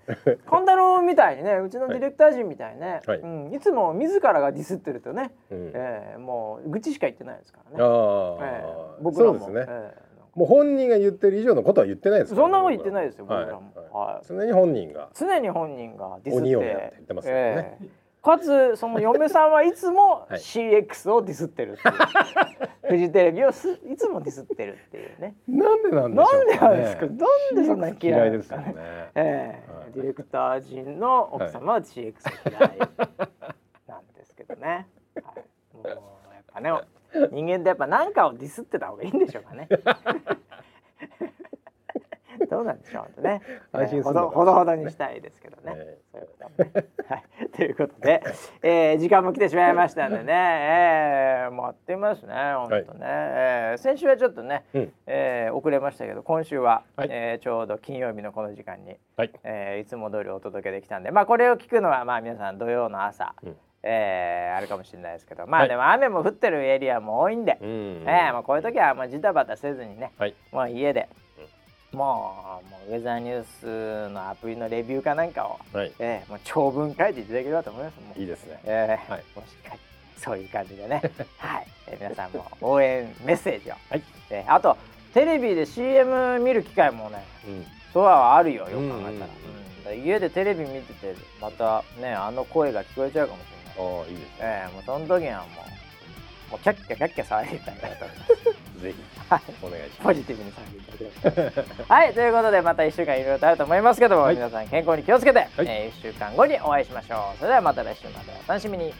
神太郎みたいにね、うちのディレクター陣みたいにね、はい、うん、いつも自らがディスってるとね、はい、もう愚痴しか言ってないですからね。僕らもそうですね、もう本人が言ってる以上のことは言ってないですから、ね、そんなこと言ってないですよ、僕らも、はい、常に本人がディスって鬼をやって言ってますよね、かつその嫁さんはいつも CX をディスってるっていうフジテレビをいつもディスってるっていうね。なんでなんでしょうかね。なんでなんですか。なんでそんな嫌いですかね。はい、ディレクター陣の奥様は CX 嫌いなんですけどね。はい、もうやっぱね、人間ってやっぱ何かをディスってた方がいいんでしょうかね。どうなんでしょうね。ほどほどにしたいですけどね。そういうことねはい、ということで、時間も来てしまいましたんでね、もうあっという間ですね、本当ね、はい、先週はちょっとね、遅れましたけど、今週は、はい、ちょうど金曜日のこの時間に、はい、いつも通りお届けできたんで、まあこれを聞くのはまあ皆さん土曜の朝、あるかもしれないですけど、まあでも雨も降ってるエリアも多いんで、もうこういう時はもうジタバタせずにね、はい、もう家でもうウェザーニュースのアプリのレビューかなんかを、もう長文書いていただければと思います。もういいですね、もうしっかりそういう感じでね、はい、皆さんも応援メッセージを、あとテレビで CM 見る機会もね、とはあるよ、よく考えたら、家でテレビ見ててまたね、あの声が聞こえちゃうかもしれない。あ、いいですね。もうその時はもうキャッキャキャッキャ騒いでいただいたらぜひお願いします。ポジティブに騒いでいただきたい。はい、ということでまた1週間いろいろとあると思いますけども、はい、皆さん健康に気をつけて、はい1週間後にお会いしましょう。それではまた来週までお楽しみに。はい。